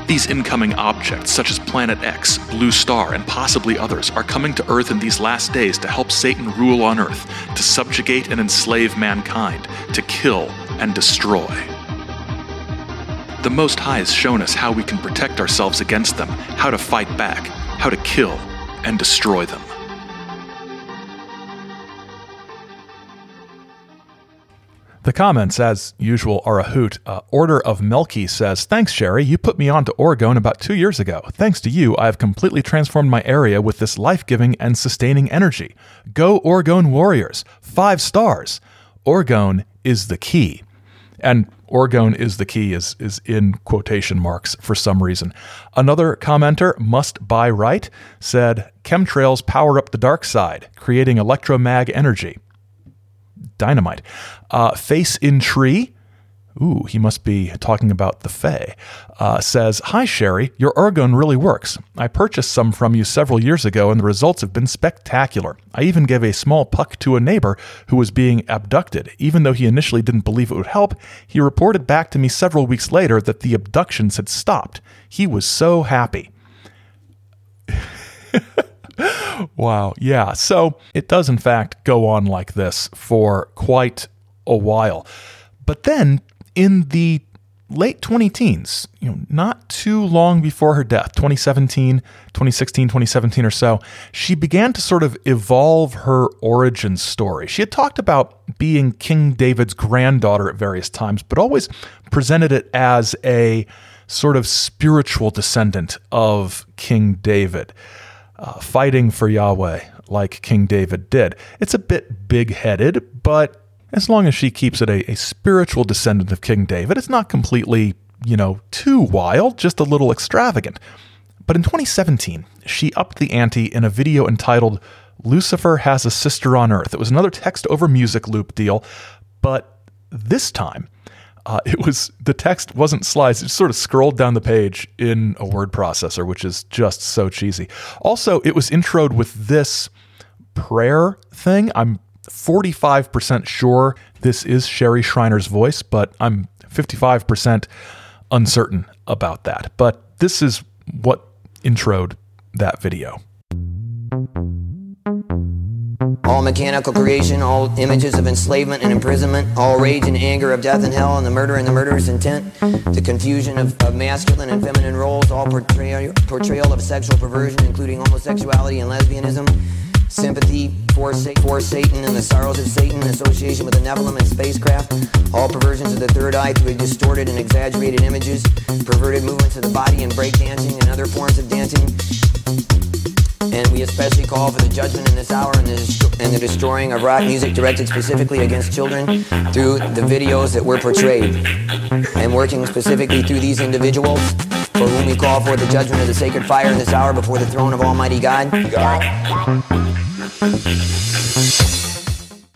These incoming objects, such as Planet X, Blue Star, and possibly others, are coming to Earth in these last days to help Satan rule on Earth, to subjugate and enslave mankind, to kill and destroy. The Most High has shown us how we can protect ourselves against them, how to fight back, how to kill and destroy them. The comments, as usual, are a hoot. Uh, Order of Melky says, "Thanks, Sherry. You put me on to Orgone about two years ago. Thanks to you, I have completely transformed my area with this life-giving and sustaining energy. Go Orgone Warriors. Five stars. Orgone is the key." And Orgone is the key is, is in quotation marks for some reason. Another commenter, Must Buy Right, said, "Chemtrails power up the dark side, creating electromag energy." Dynamite. Uh, Face in Tree, ooh, he must be talking about the Fae, uh, says, "Hi, Sherry. Your Orgone really works. I purchased some from you several years ago, and the results have been spectacular. I even gave a small puck to a neighbor who was being abducted. Even though he initially didn't believe it would help, he reported back to me several weeks later that the abductions had stopped. He was so happy." Wow. Yeah. So it does, in fact, go on like this for quite a while. But then in the late twenty-teens, you know, not too long before her death, twenty seventeen, twenty sixteen, twenty seventeen or so, she began to sort of evolve her origin story. She had talked about being King David's granddaughter at various times, but always presented it as a sort of spiritual descendant of King David. Uh, fighting for Yahweh like King David did. It's a bit big-headed, but as long as she keeps it a, a spiritual descendant of King David, it's not completely, you know, too wild, just a little extravagant. But in twenty seventeen, she upped the ante in a video entitled "Lucifer Has a Sister on Earth." It was another text over music loop deal, but this time Uh, it was, the text wasn't sliced. It sort of scrolled down the page in a word processor, which is just so cheesy. Also, it was introed with this prayer thing. I'm forty-five percent sure this is Sherry Shriner's voice, but I'm fifty-five percent uncertain about that. But this is what introed that video. All mechanical creation, all images of enslavement and imprisonment, all rage and anger of death and hell and the murder and the murderer's intent, the confusion of, of masculine and feminine roles, all portrayal, portrayal of sexual perversion, including homosexuality and lesbianism, sympathy for, for Satan and the sorrows of Satan, association with the Nephilim and spacecraft, all perversions of the third eye through distorted and exaggerated images, perverted movements of the body and breakdancing and other forms of dancing. And we especially call for the judgment in this hour and the, dest- and the destroying of rock music directed specifically against children through the videos that were portrayed. And working specifically through these individuals, for whom we call for the judgment of the sacred fire in this hour before the throne of Almighty God. God.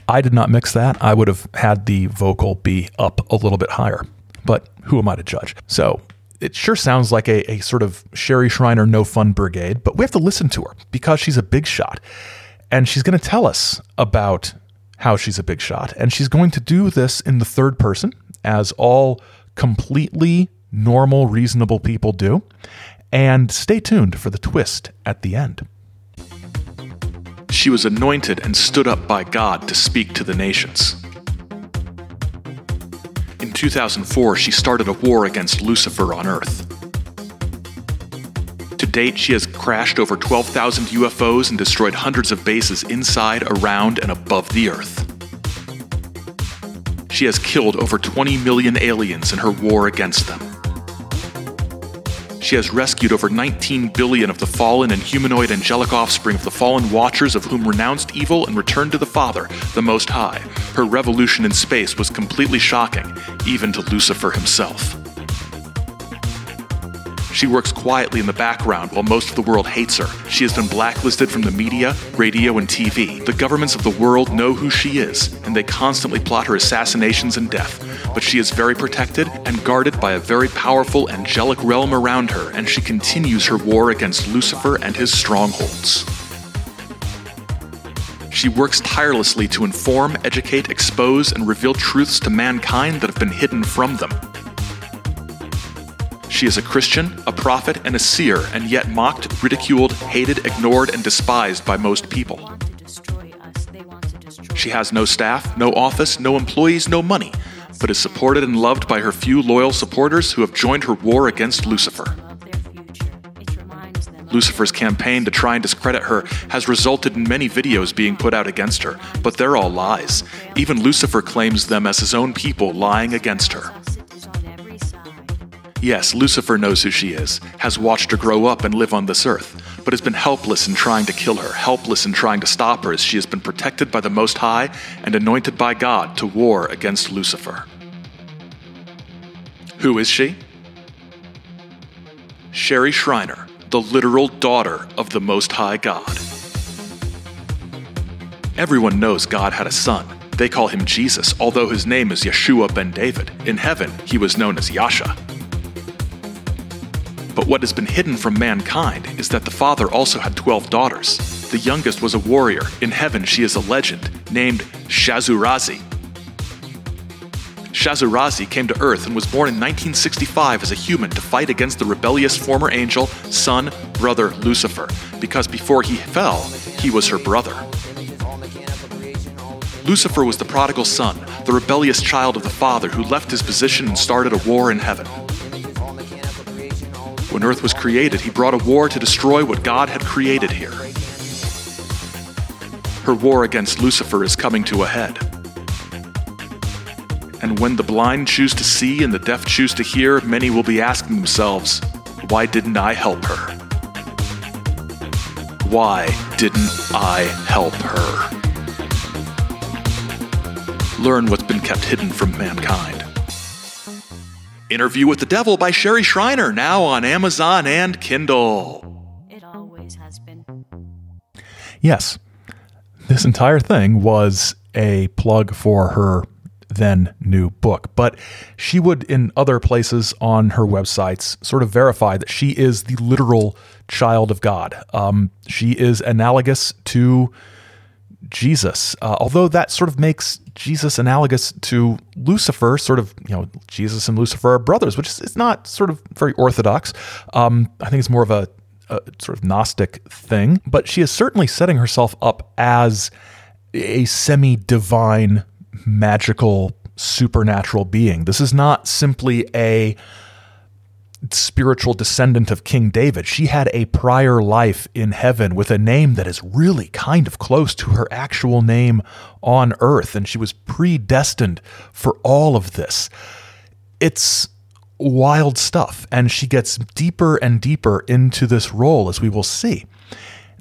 I did not mix that. I would have had the vocal be up a little bit higher. But who am I to judge? So... it sure sounds like a, a sort of Sherry Shriner no fun brigade, but we have to listen to her because she's a big shot. And she's going to tell us about how she's a big shot. And she's going to do this in the third person, as all completely normal, reasonable people do. And stay tuned for the twist at the end. She was anointed and stood up by God to speak to the nations. In two thousand four, she started a war against Lucifer on Earth. To date, she has crashed over twelve thousand U F Os and destroyed hundreds of bases inside, around, and above the Earth. She has killed over twenty million aliens in her war against them. She has rescued over nineteen billion of the fallen and humanoid angelic offspring of the fallen Watchers, of whom renounced evil and returned to the Father, the Most High. Her revolution in space was completely shocking, even to Lucifer himself. She works quietly in the background while most of the world hates her. She has been blacklisted from the media, radio, and T V. The governments of the world know who she is, and they constantly plot her assassinations and death. But she is very protected and guarded by a very powerful angelic realm around her, and she continues her war against Lucifer and his strongholds. She works tirelessly to inform, educate, expose, and reveal truths to mankind that have been hidden from them. She is a Christian, a prophet, and a seer, and yet mocked, ridiculed, hated, ignored, and despised by most people. She has no staff, no office, no employees, no money, but is supported and loved by her few loyal supporters who have joined her war against Lucifer. Lucifer's campaign to try and discredit her has resulted in many videos being put out against her, but they're all lies. Even Lucifer claims them as his own people lying against her. Yes, Lucifer knows who she is, has watched her grow up and live on this earth, but has been helpless in trying to kill her, helpless in trying to stop her, as she has been protected by the Most High and anointed by God to war against Lucifer. Who is she? Sherry Shriner, the literal daughter of the Most High God. Everyone knows God had a son. They call him Jesus, although his name is Yeshua ben David. In heaven, he was known as Yasha. But what has been hidden from mankind is that the father also had twelve daughters. The youngest was a warrior. In heaven, she is a legend, named Shazurazi. Shazurazi came to Earth and was born in nineteen sixty-five as a human to fight against the rebellious former angel, son, brother, Lucifer, because before he fell, he was her brother. Lucifer was the prodigal son, the rebellious child of the father who left his position and started a war in heaven. When Earth was created, he brought a war to destroy what God had created here. Her war against Lucifer is coming to a head. And when the blind choose to see and the deaf choose to hear, many will be asking themselves, why didn't I help her? Why didn't I help her? Learn what's been kept hidden from mankind. Interview with the Devil by Sherry Shriner, now on Amazon and Kindle. It always has been. Yes, this entire thing was a plug for her then new book. But she would, in other places on her websites, sort of verify that she is the literal child of God. Um, she is analogous to Jesus, uh, although that sort of makes Jesus analogous to Lucifer. Sort of, you know, Jesus and Lucifer are brothers, which is, is not sort of very orthodox. Um, I think it's more of a, a sort of Gnostic thing, but she is certainly setting herself up as a semi-divine, magical, supernatural being. This is not simply a spiritual descendant of King David. She had a prior life in heaven with a name that is really kind of close to her actual name on earth, and she was predestined for all of this. It's wild stuff, and she gets deeper and deeper into this role, as we will see.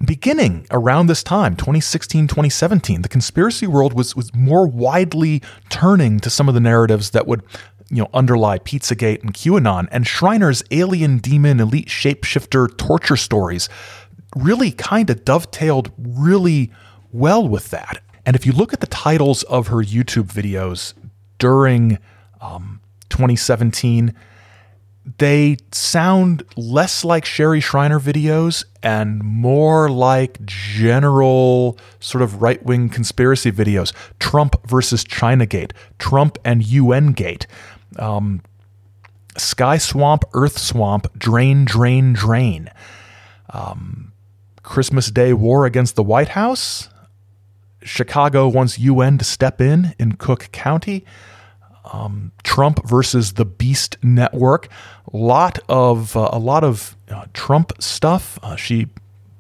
Beginning around this time, twenty sixteen, twenty seventeen, the conspiracy world was, was more widely turning to some of the narratives that would, you know, underlie Pizzagate and QAnon, and Shriner's alien demon elite shapeshifter torture stories really kind of dovetailed really well with that. And if you look at the titles of her YouTube videos during um, twenty seventeen, they sound less like Sherry Shriner videos and more like general sort of right-wing conspiracy videos. Trump versus Chinagate, Trump and U N Gate, um, Sky Swamp, Earth Swamp, Drain, Drain, Drain, um, Christmas Day War Against the White House, Chicago Wants U N to Step In in Cook County, Um, Trump versus the Beast Network, lot of uh, a lot of uh, Trump stuff. Uh, she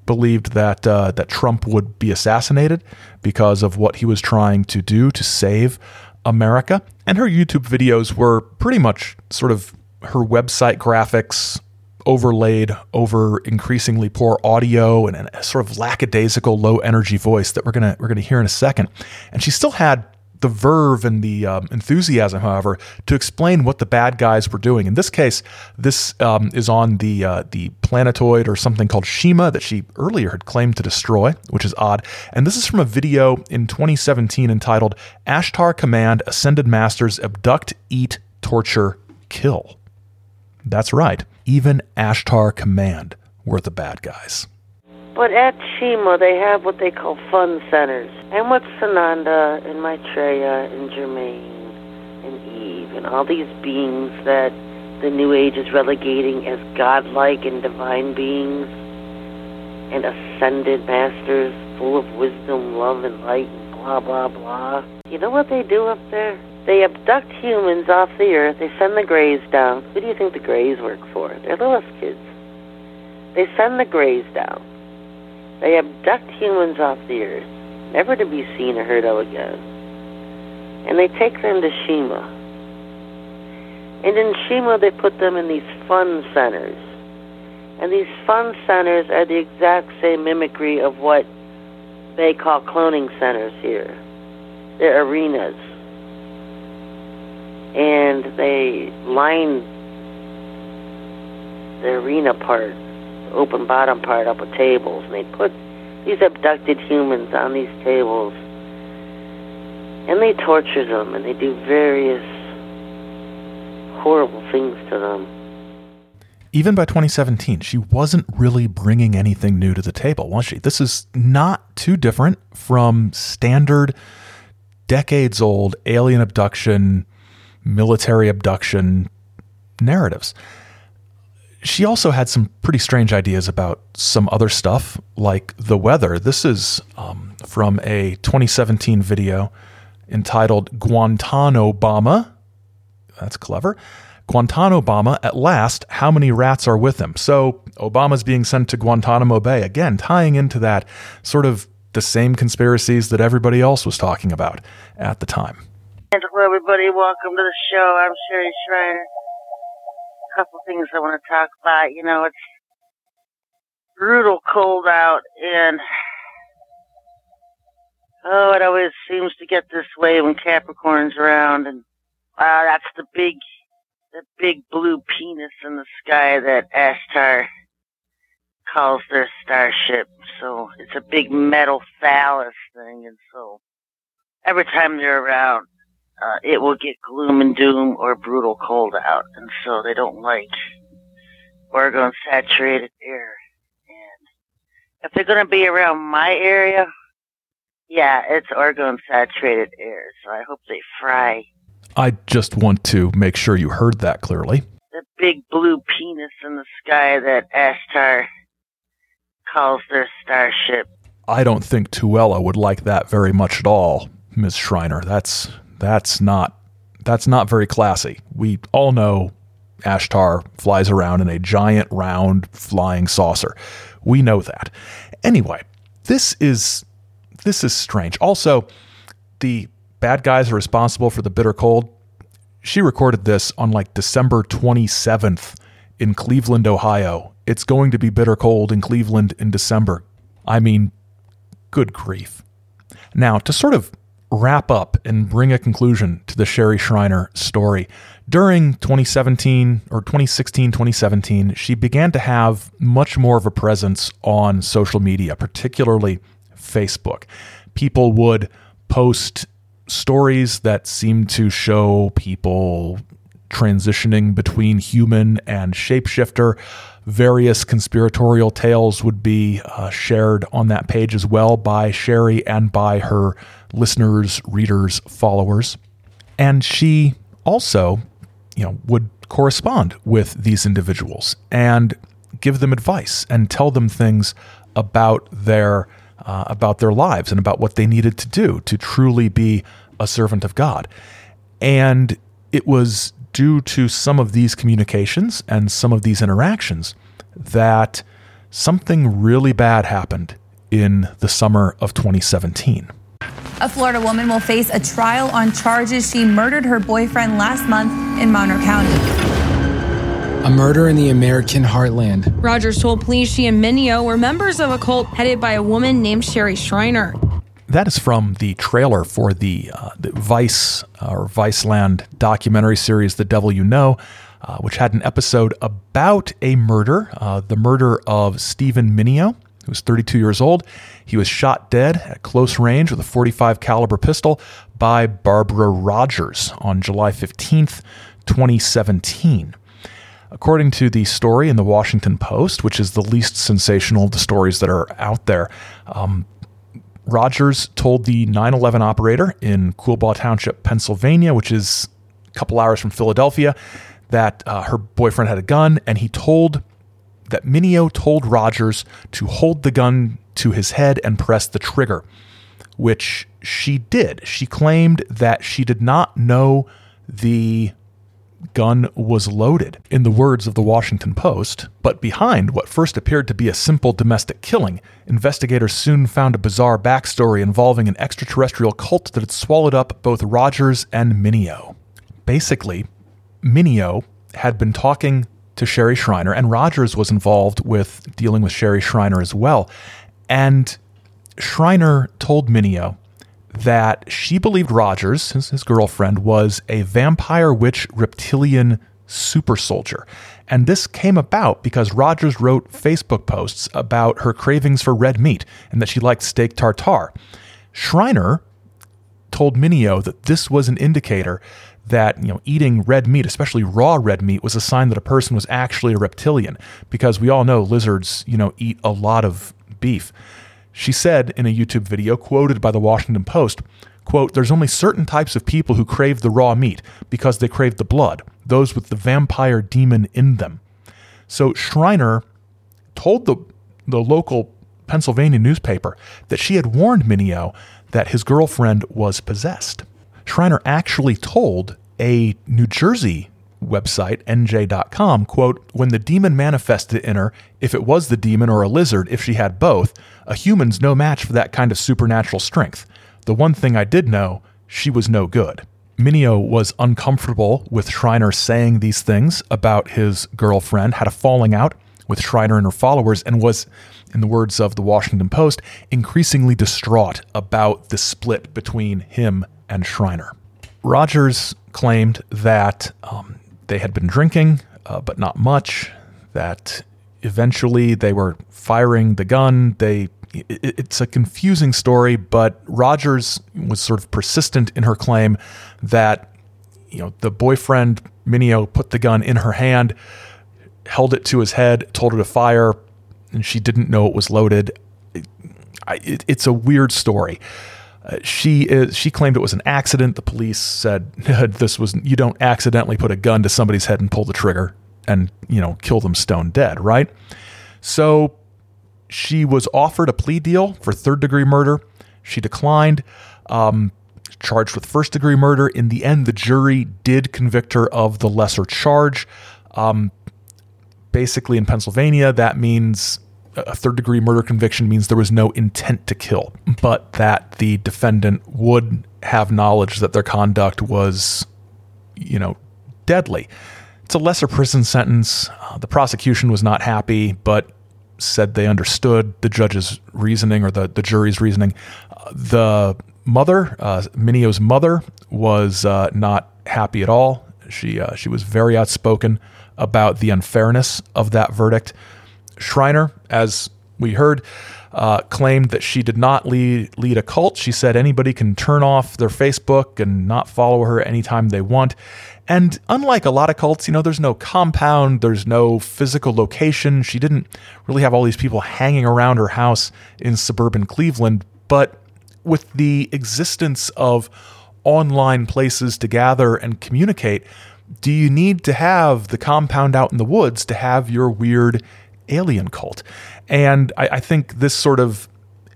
believed that uh, that Trump would be assassinated because of what he was trying to do to save America. And her YouTube videos were pretty much sort of her website graphics overlaid over increasingly poor audio and a sort of lackadaisical, low energy voice that we're gonna we're gonna hear in a second. And she still had the verve and the um, enthusiasm, however, to explain what the bad guys were doing. In this case, this um, is on the uh, the planetoid or something called Shima that she earlier had claimed to destroy, which is odd. And this is from a video in twenty seventeen entitled Ashtar Command, Ascended Masters Abduct, Eat, Torture, Kill. That's right. Even Ashtar Command were the bad guys. But at Shima, they have what they call fun centers. And with Sananda and Maitreya and Germain and Eve and all these beings that the New Age is relegating as godlike and divine beings and ascended masters full of wisdom, love, and light, and blah, blah, blah. You know what they do up there? They abduct humans off the earth. They send the Greys down. Who do you think the Greys work for? They're little kids. They send the Greys down. They abduct humans off the earth, never to be seen or heard of again. And they take them to Shima. And in Shima, they put them in these fun centers. And these fun centers are the exact same mimicry of what they call cloning centers here. They're arenas. And they line the arena part, open bottom part, up with tables, and they put these abducted humans on these tables, and they torture them, and they do various horrible things to them. Even by twenty seventeen, she wasn't really bringing anything new to the table, was she? This is not too different from standard decades-old alien abduction, military abduction narratives. She also had some pretty strange ideas about some other stuff, like the weather. This is um, from a twenty seventeen video entitled Guantanobama. That's clever. Guantanobama, at last, how many rats are with him? So Obama's being sent to Guantanamo Bay, again, tying into that sort of the same conspiracies that everybody else was talking about at the time. Hello, everybody. Welcome to the show. I'm Sherry Shriner. Couple things I want to talk about. You know, it's brutal cold out, and oh, it always seems to get this way when Capricorn's around. And wow, that's the big, the big blue penis in the sky that Ashtar calls their starship. So it's a big metal phallus thing, and so every time they're around, uh, it will get gloom and doom or brutal cold out, and so they don't like Oregon saturated air. And if they're going to be around my area, yeah, it's Oregon saturated air, so I hope they fry. I just want to make sure you heard that clearly. The big blue penis in the sky that Ashtar calls their starship. I don't think Tuella would like that very much at all, Miz Shriner. That's that's not that's not very classy. We all know Ashtar flies around in a giant round flying saucer. We know that. Anyway, this is this is strange. Also, the bad guys are responsible for the bitter cold. She recorded this on like December twenty-seventh in Cleveland, Ohio. It's going to be bitter cold in Cleveland in December. I mean, good grief. Now, to sort of wrap up and bring a conclusion to the Sherry Shriner story, during twenty seventeen or twenty sixteen, twenty seventeen, she began to have much more of a presence on social media, particularly Facebook. People would post stories that seemed to show people transitioning between human and shapeshifter. Various conspiratorial tales would be uh, shared on that page as well by Sherry and by her listeners, readers, followers. And she also, you know, would correspond with these individuals and give them advice and tell them things about their uh, about their lives and about what they needed to do to truly be a servant of God. And it was due to some of these communications and some of these interactions that something really bad happened in the summer of twenty seventeen. A Florida woman will face a trial on charges she murdered her boyfriend last month in Monroe County. A murder in the American heartland. Rogers told police she and Minio were members of a cult headed by a woman named Sherry Shriner. That is from the trailer for the, uh, the Vice uh, or Viceland documentary series, The Devil You Know, uh, which had an episode about a murder, uh, the murder of Stephen Minio, who was thirty-two years old. He was shot dead at close range with a forty-five caliber pistol by Barbara Rogers on July fifteenth, twenty seventeen. According to the story in the Washington Post, which is the least sensational of the stories that are out there, um, Rogers told the nine eleven operator in Coolbaugh Township, Pennsylvania, which is a couple hours from Philadelphia, that uh, her boyfriend had a gun, and he told that Minio told Rogers to hold the gun to his head and press the trigger, which she did. She claimed that she did not know the gun was loaded, in the words of the Washington Post, but behind what first appeared to be a simple domestic killing, investigators soon found a bizarre backstory involving an extraterrestrial cult that had swallowed up both Rogers and Minio. Basically, Minio had been talking to Sherry Shriner, and Rogers was involved with dealing with Sherry Shriner as well, and Shriner told Minio that she believed Rogers, his, his girlfriend, was a vampire witch reptilian super soldier. And this came about because Rogers wrote Facebook posts about her cravings for red meat and that she liked steak tartare. Shriner told Minio that this was an indicator that, you know, eating red meat, especially raw red meat, was a sign that a person was actually a reptilian, because we all know lizards, you know, eat a lot of beef. She said in a YouTube video quoted by the Washington Post, quote, "There's only certain types of people who crave the raw meat because they crave the blood, those with the vampire demon in them." So Shriner told the, the local Pennsylvania newspaper that she had warned Minio that his girlfriend was possessed. Shriner actually told a New Jersey website, N J dot com, quote, "When the demon manifested in her, if it was the demon or a lizard, if she had both, a human's no match for that kind of supernatural strength. The one thing I did know, she was no good." Minio was uncomfortable with Shriner saying these things about his girlfriend, had a falling out with Shriner and her followers, and was, in the words of the Washington Post, increasingly distraught about the split between him and Shriner. Rogers claimed that um, they had been drinking, uh, but not much, that eventually they were firing the gun. They it's a confusing story, but Rogers was sort of persistent in her claim that, you know, the boyfriend, Minio, put the gun in her hand, held it to his head, told her to fire, and she didn't know it was loaded. It, it, it's a weird story. Uh, she is, she claimed it was an accident. The police said, this was, you don't accidentally put a gun to somebody's head and pull the trigger and, you know, kill them stone dead, right? So she was offered a plea deal for third-degree murder. She declined, um, charged with first-degree murder. In the end, the jury did convict her of the lesser charge. Um, basically, in Pennsylvania, that means a third-degree murder conviction means there was no intent to kill, but that the defendant would have knowledge that their conduct was, you know, deadly. It's a lesser prison sentence. Uh, the prosecution was not happy, but said they understood the judge's reasoning, or the, the jury's reasoning. Uh, the mother, uh, Minio's mother, was uh, not happy at all. She uh, she was very outspoken about the unfairness of that verdict. Shriner, as we heard, uh, claimed that she did not lead, lead a cult. She said anybody can turn off their Facebook and not follow her anytime they want. And unlike a lot of cults, you know, there's no compound, there's no physical location. She didn't really have all these people hanging around her house in suburban Cleveland. But with the existence of online places to gather and communicate, do you need to have the compound out in the woods to have your weird alien cult? And I, I think this sort of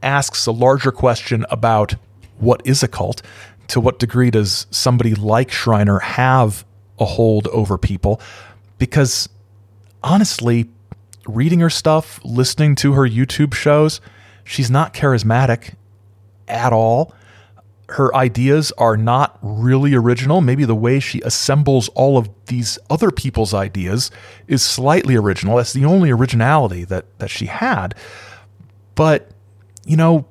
asks a larger question about what is a cult? To what degree does somebody like Shriner have a hold over people? Because honestly, reading her stuff, listening to her YouTube shows, she's not charismatic at all. Her ideas are not really original. Maybe the way she assembles all of these other people's ideas is slightly original. That's the only originality that, that she had. But, you know,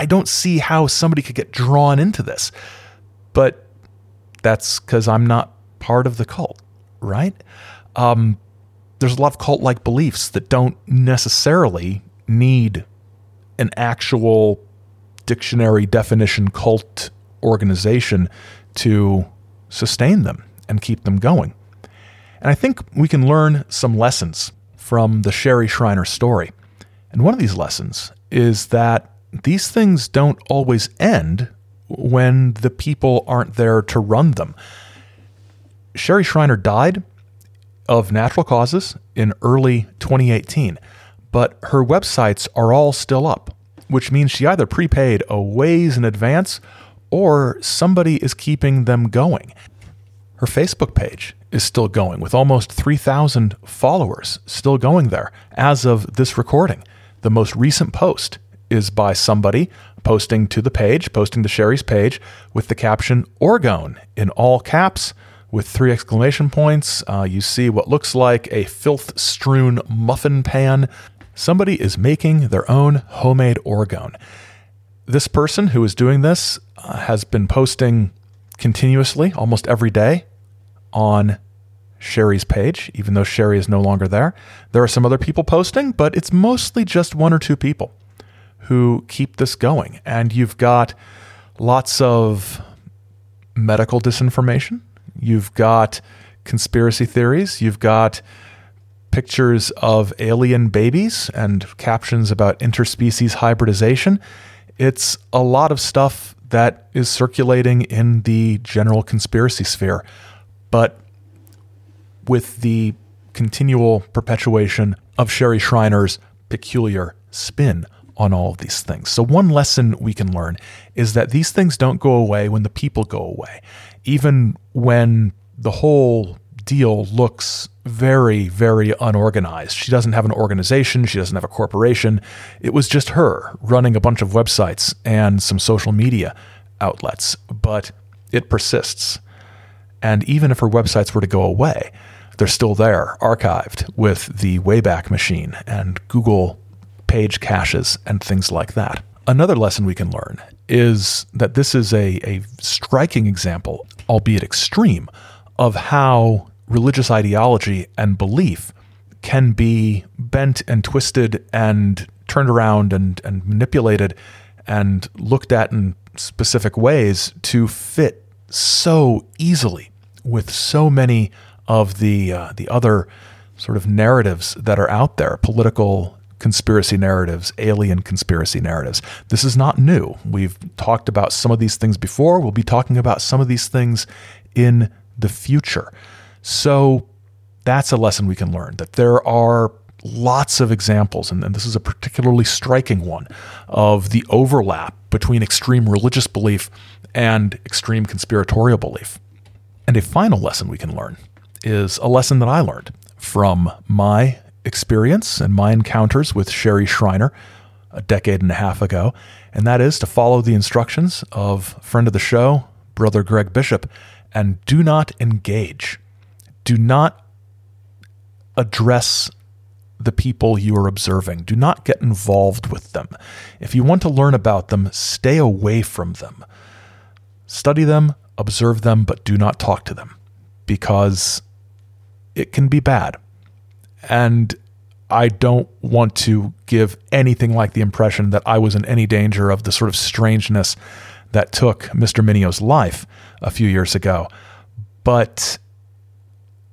I don't see how somebody could get drawn into this. But that's because I'm not part of the cult, right? Um, there's a lot of cult-like beliefs that don't necessarily need an actual dictionary definition cult organization to sustain them and keep them going. And I think we can learn some lessons from the Sherry Shriner story. And one of these lessons is that these things don't always end when the people aren't there to run them. Sherry Shriner died of natural causes in early twenty eighteen, but her websites are all still up, which means she either prepaid a ways in advance or somebody is keeping them going. Her Facebook page is still going with almost three thousand followers still going there as of this recording. The most recent post is by somebody posting to the page, posting to Sherry's page with the caption Orgone in all caps with three exclamation points. Uh, you see what looks like a filth-strewn muffin pan. Somebody is making their own homemade orgone. This person who is doing this uh, has been posting continuously almost every day on Sherry's page, even though Sherry is no longer there. There are some other people posting, but it's mostly just one or two people who keep this going. And you've got lots of medical disinformation. You've got conspiracy theories. You've got pictures of alien babies and captions about interspecies hybridization. It's a lot of stuff that is circulating in the general conspiracy sphere, but with the continual perpetuation of Sherry Shriner's peculiar spin on all of these things. So one lesson we can learn is that these things don't go away when the people go away, even when the whole deal looks very, very unorganized. She doesn't have an organization. She doesn't have a corporation. It was just her running a bunch of websites and some social media outlets, but it persists. And even if her websites were to go away, they're still there, archived with the Wayback Machine and Google page caches and things like that. Another lesson we can learn is that this is a, a striking example, albeit extreme, of how religious ideology and belief can be bent and twisted and turned around and, and manipulated and looked at in specific ways to fit so easily with so many of the uh, the other sort of narratives that are out there, political conspiracy narratives, alien conspiracy narratives. This is not new. We've talked about some of these things before. We'll be talking about some of these things in the future. So that's a lesson we can learn, that there are lots of examples, and, and this is a particularly striking one, of the overlap between extreme religious belief and extreme conspiratorial belief. And a final lesson we can learn is a lesson that I learned from my experience and my encounters with Sherry Shriner a decade and a half ago, and that is to follow the instructions of friend of the show, Brother Greg Bishop, and do not engage. Do not address the people you are observing. Do not get involved with them. If you want to learn about them, stay away from them. Study them, observe them, but do not talk to them, because it can be bad. And I don't want to give anything like the impression that I was in any danger of the sort of strangeness that took Mister Minio's life a few years ago. But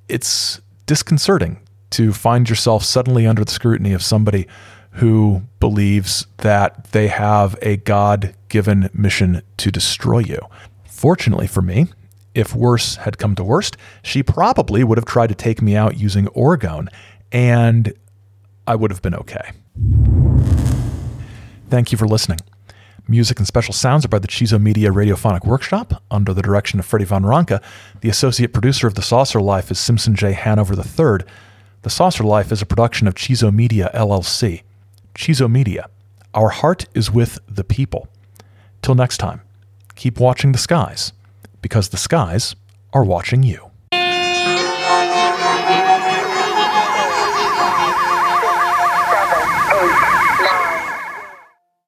it's disconcerting to find yourself suddenly under the scrutiny of somebody who believes that they have a God-given mission to destroy you. Fortunately for me, if worse had come to worst, she probably would have tried to take me out using orgone, and I would have been okay. Thank you for listening. Music and special sounds are by the Chizo Media Radiophonic Workshop under the direction of Freddie Von Ranke. The associate producer of The Saucer Life is Simpson J. Hanover the third. The Saucer Life is a production of Chizo Media, L L C. Chizo Media. Our heart is with the people. Till next time, keep watching the skies, because the skies are watching you.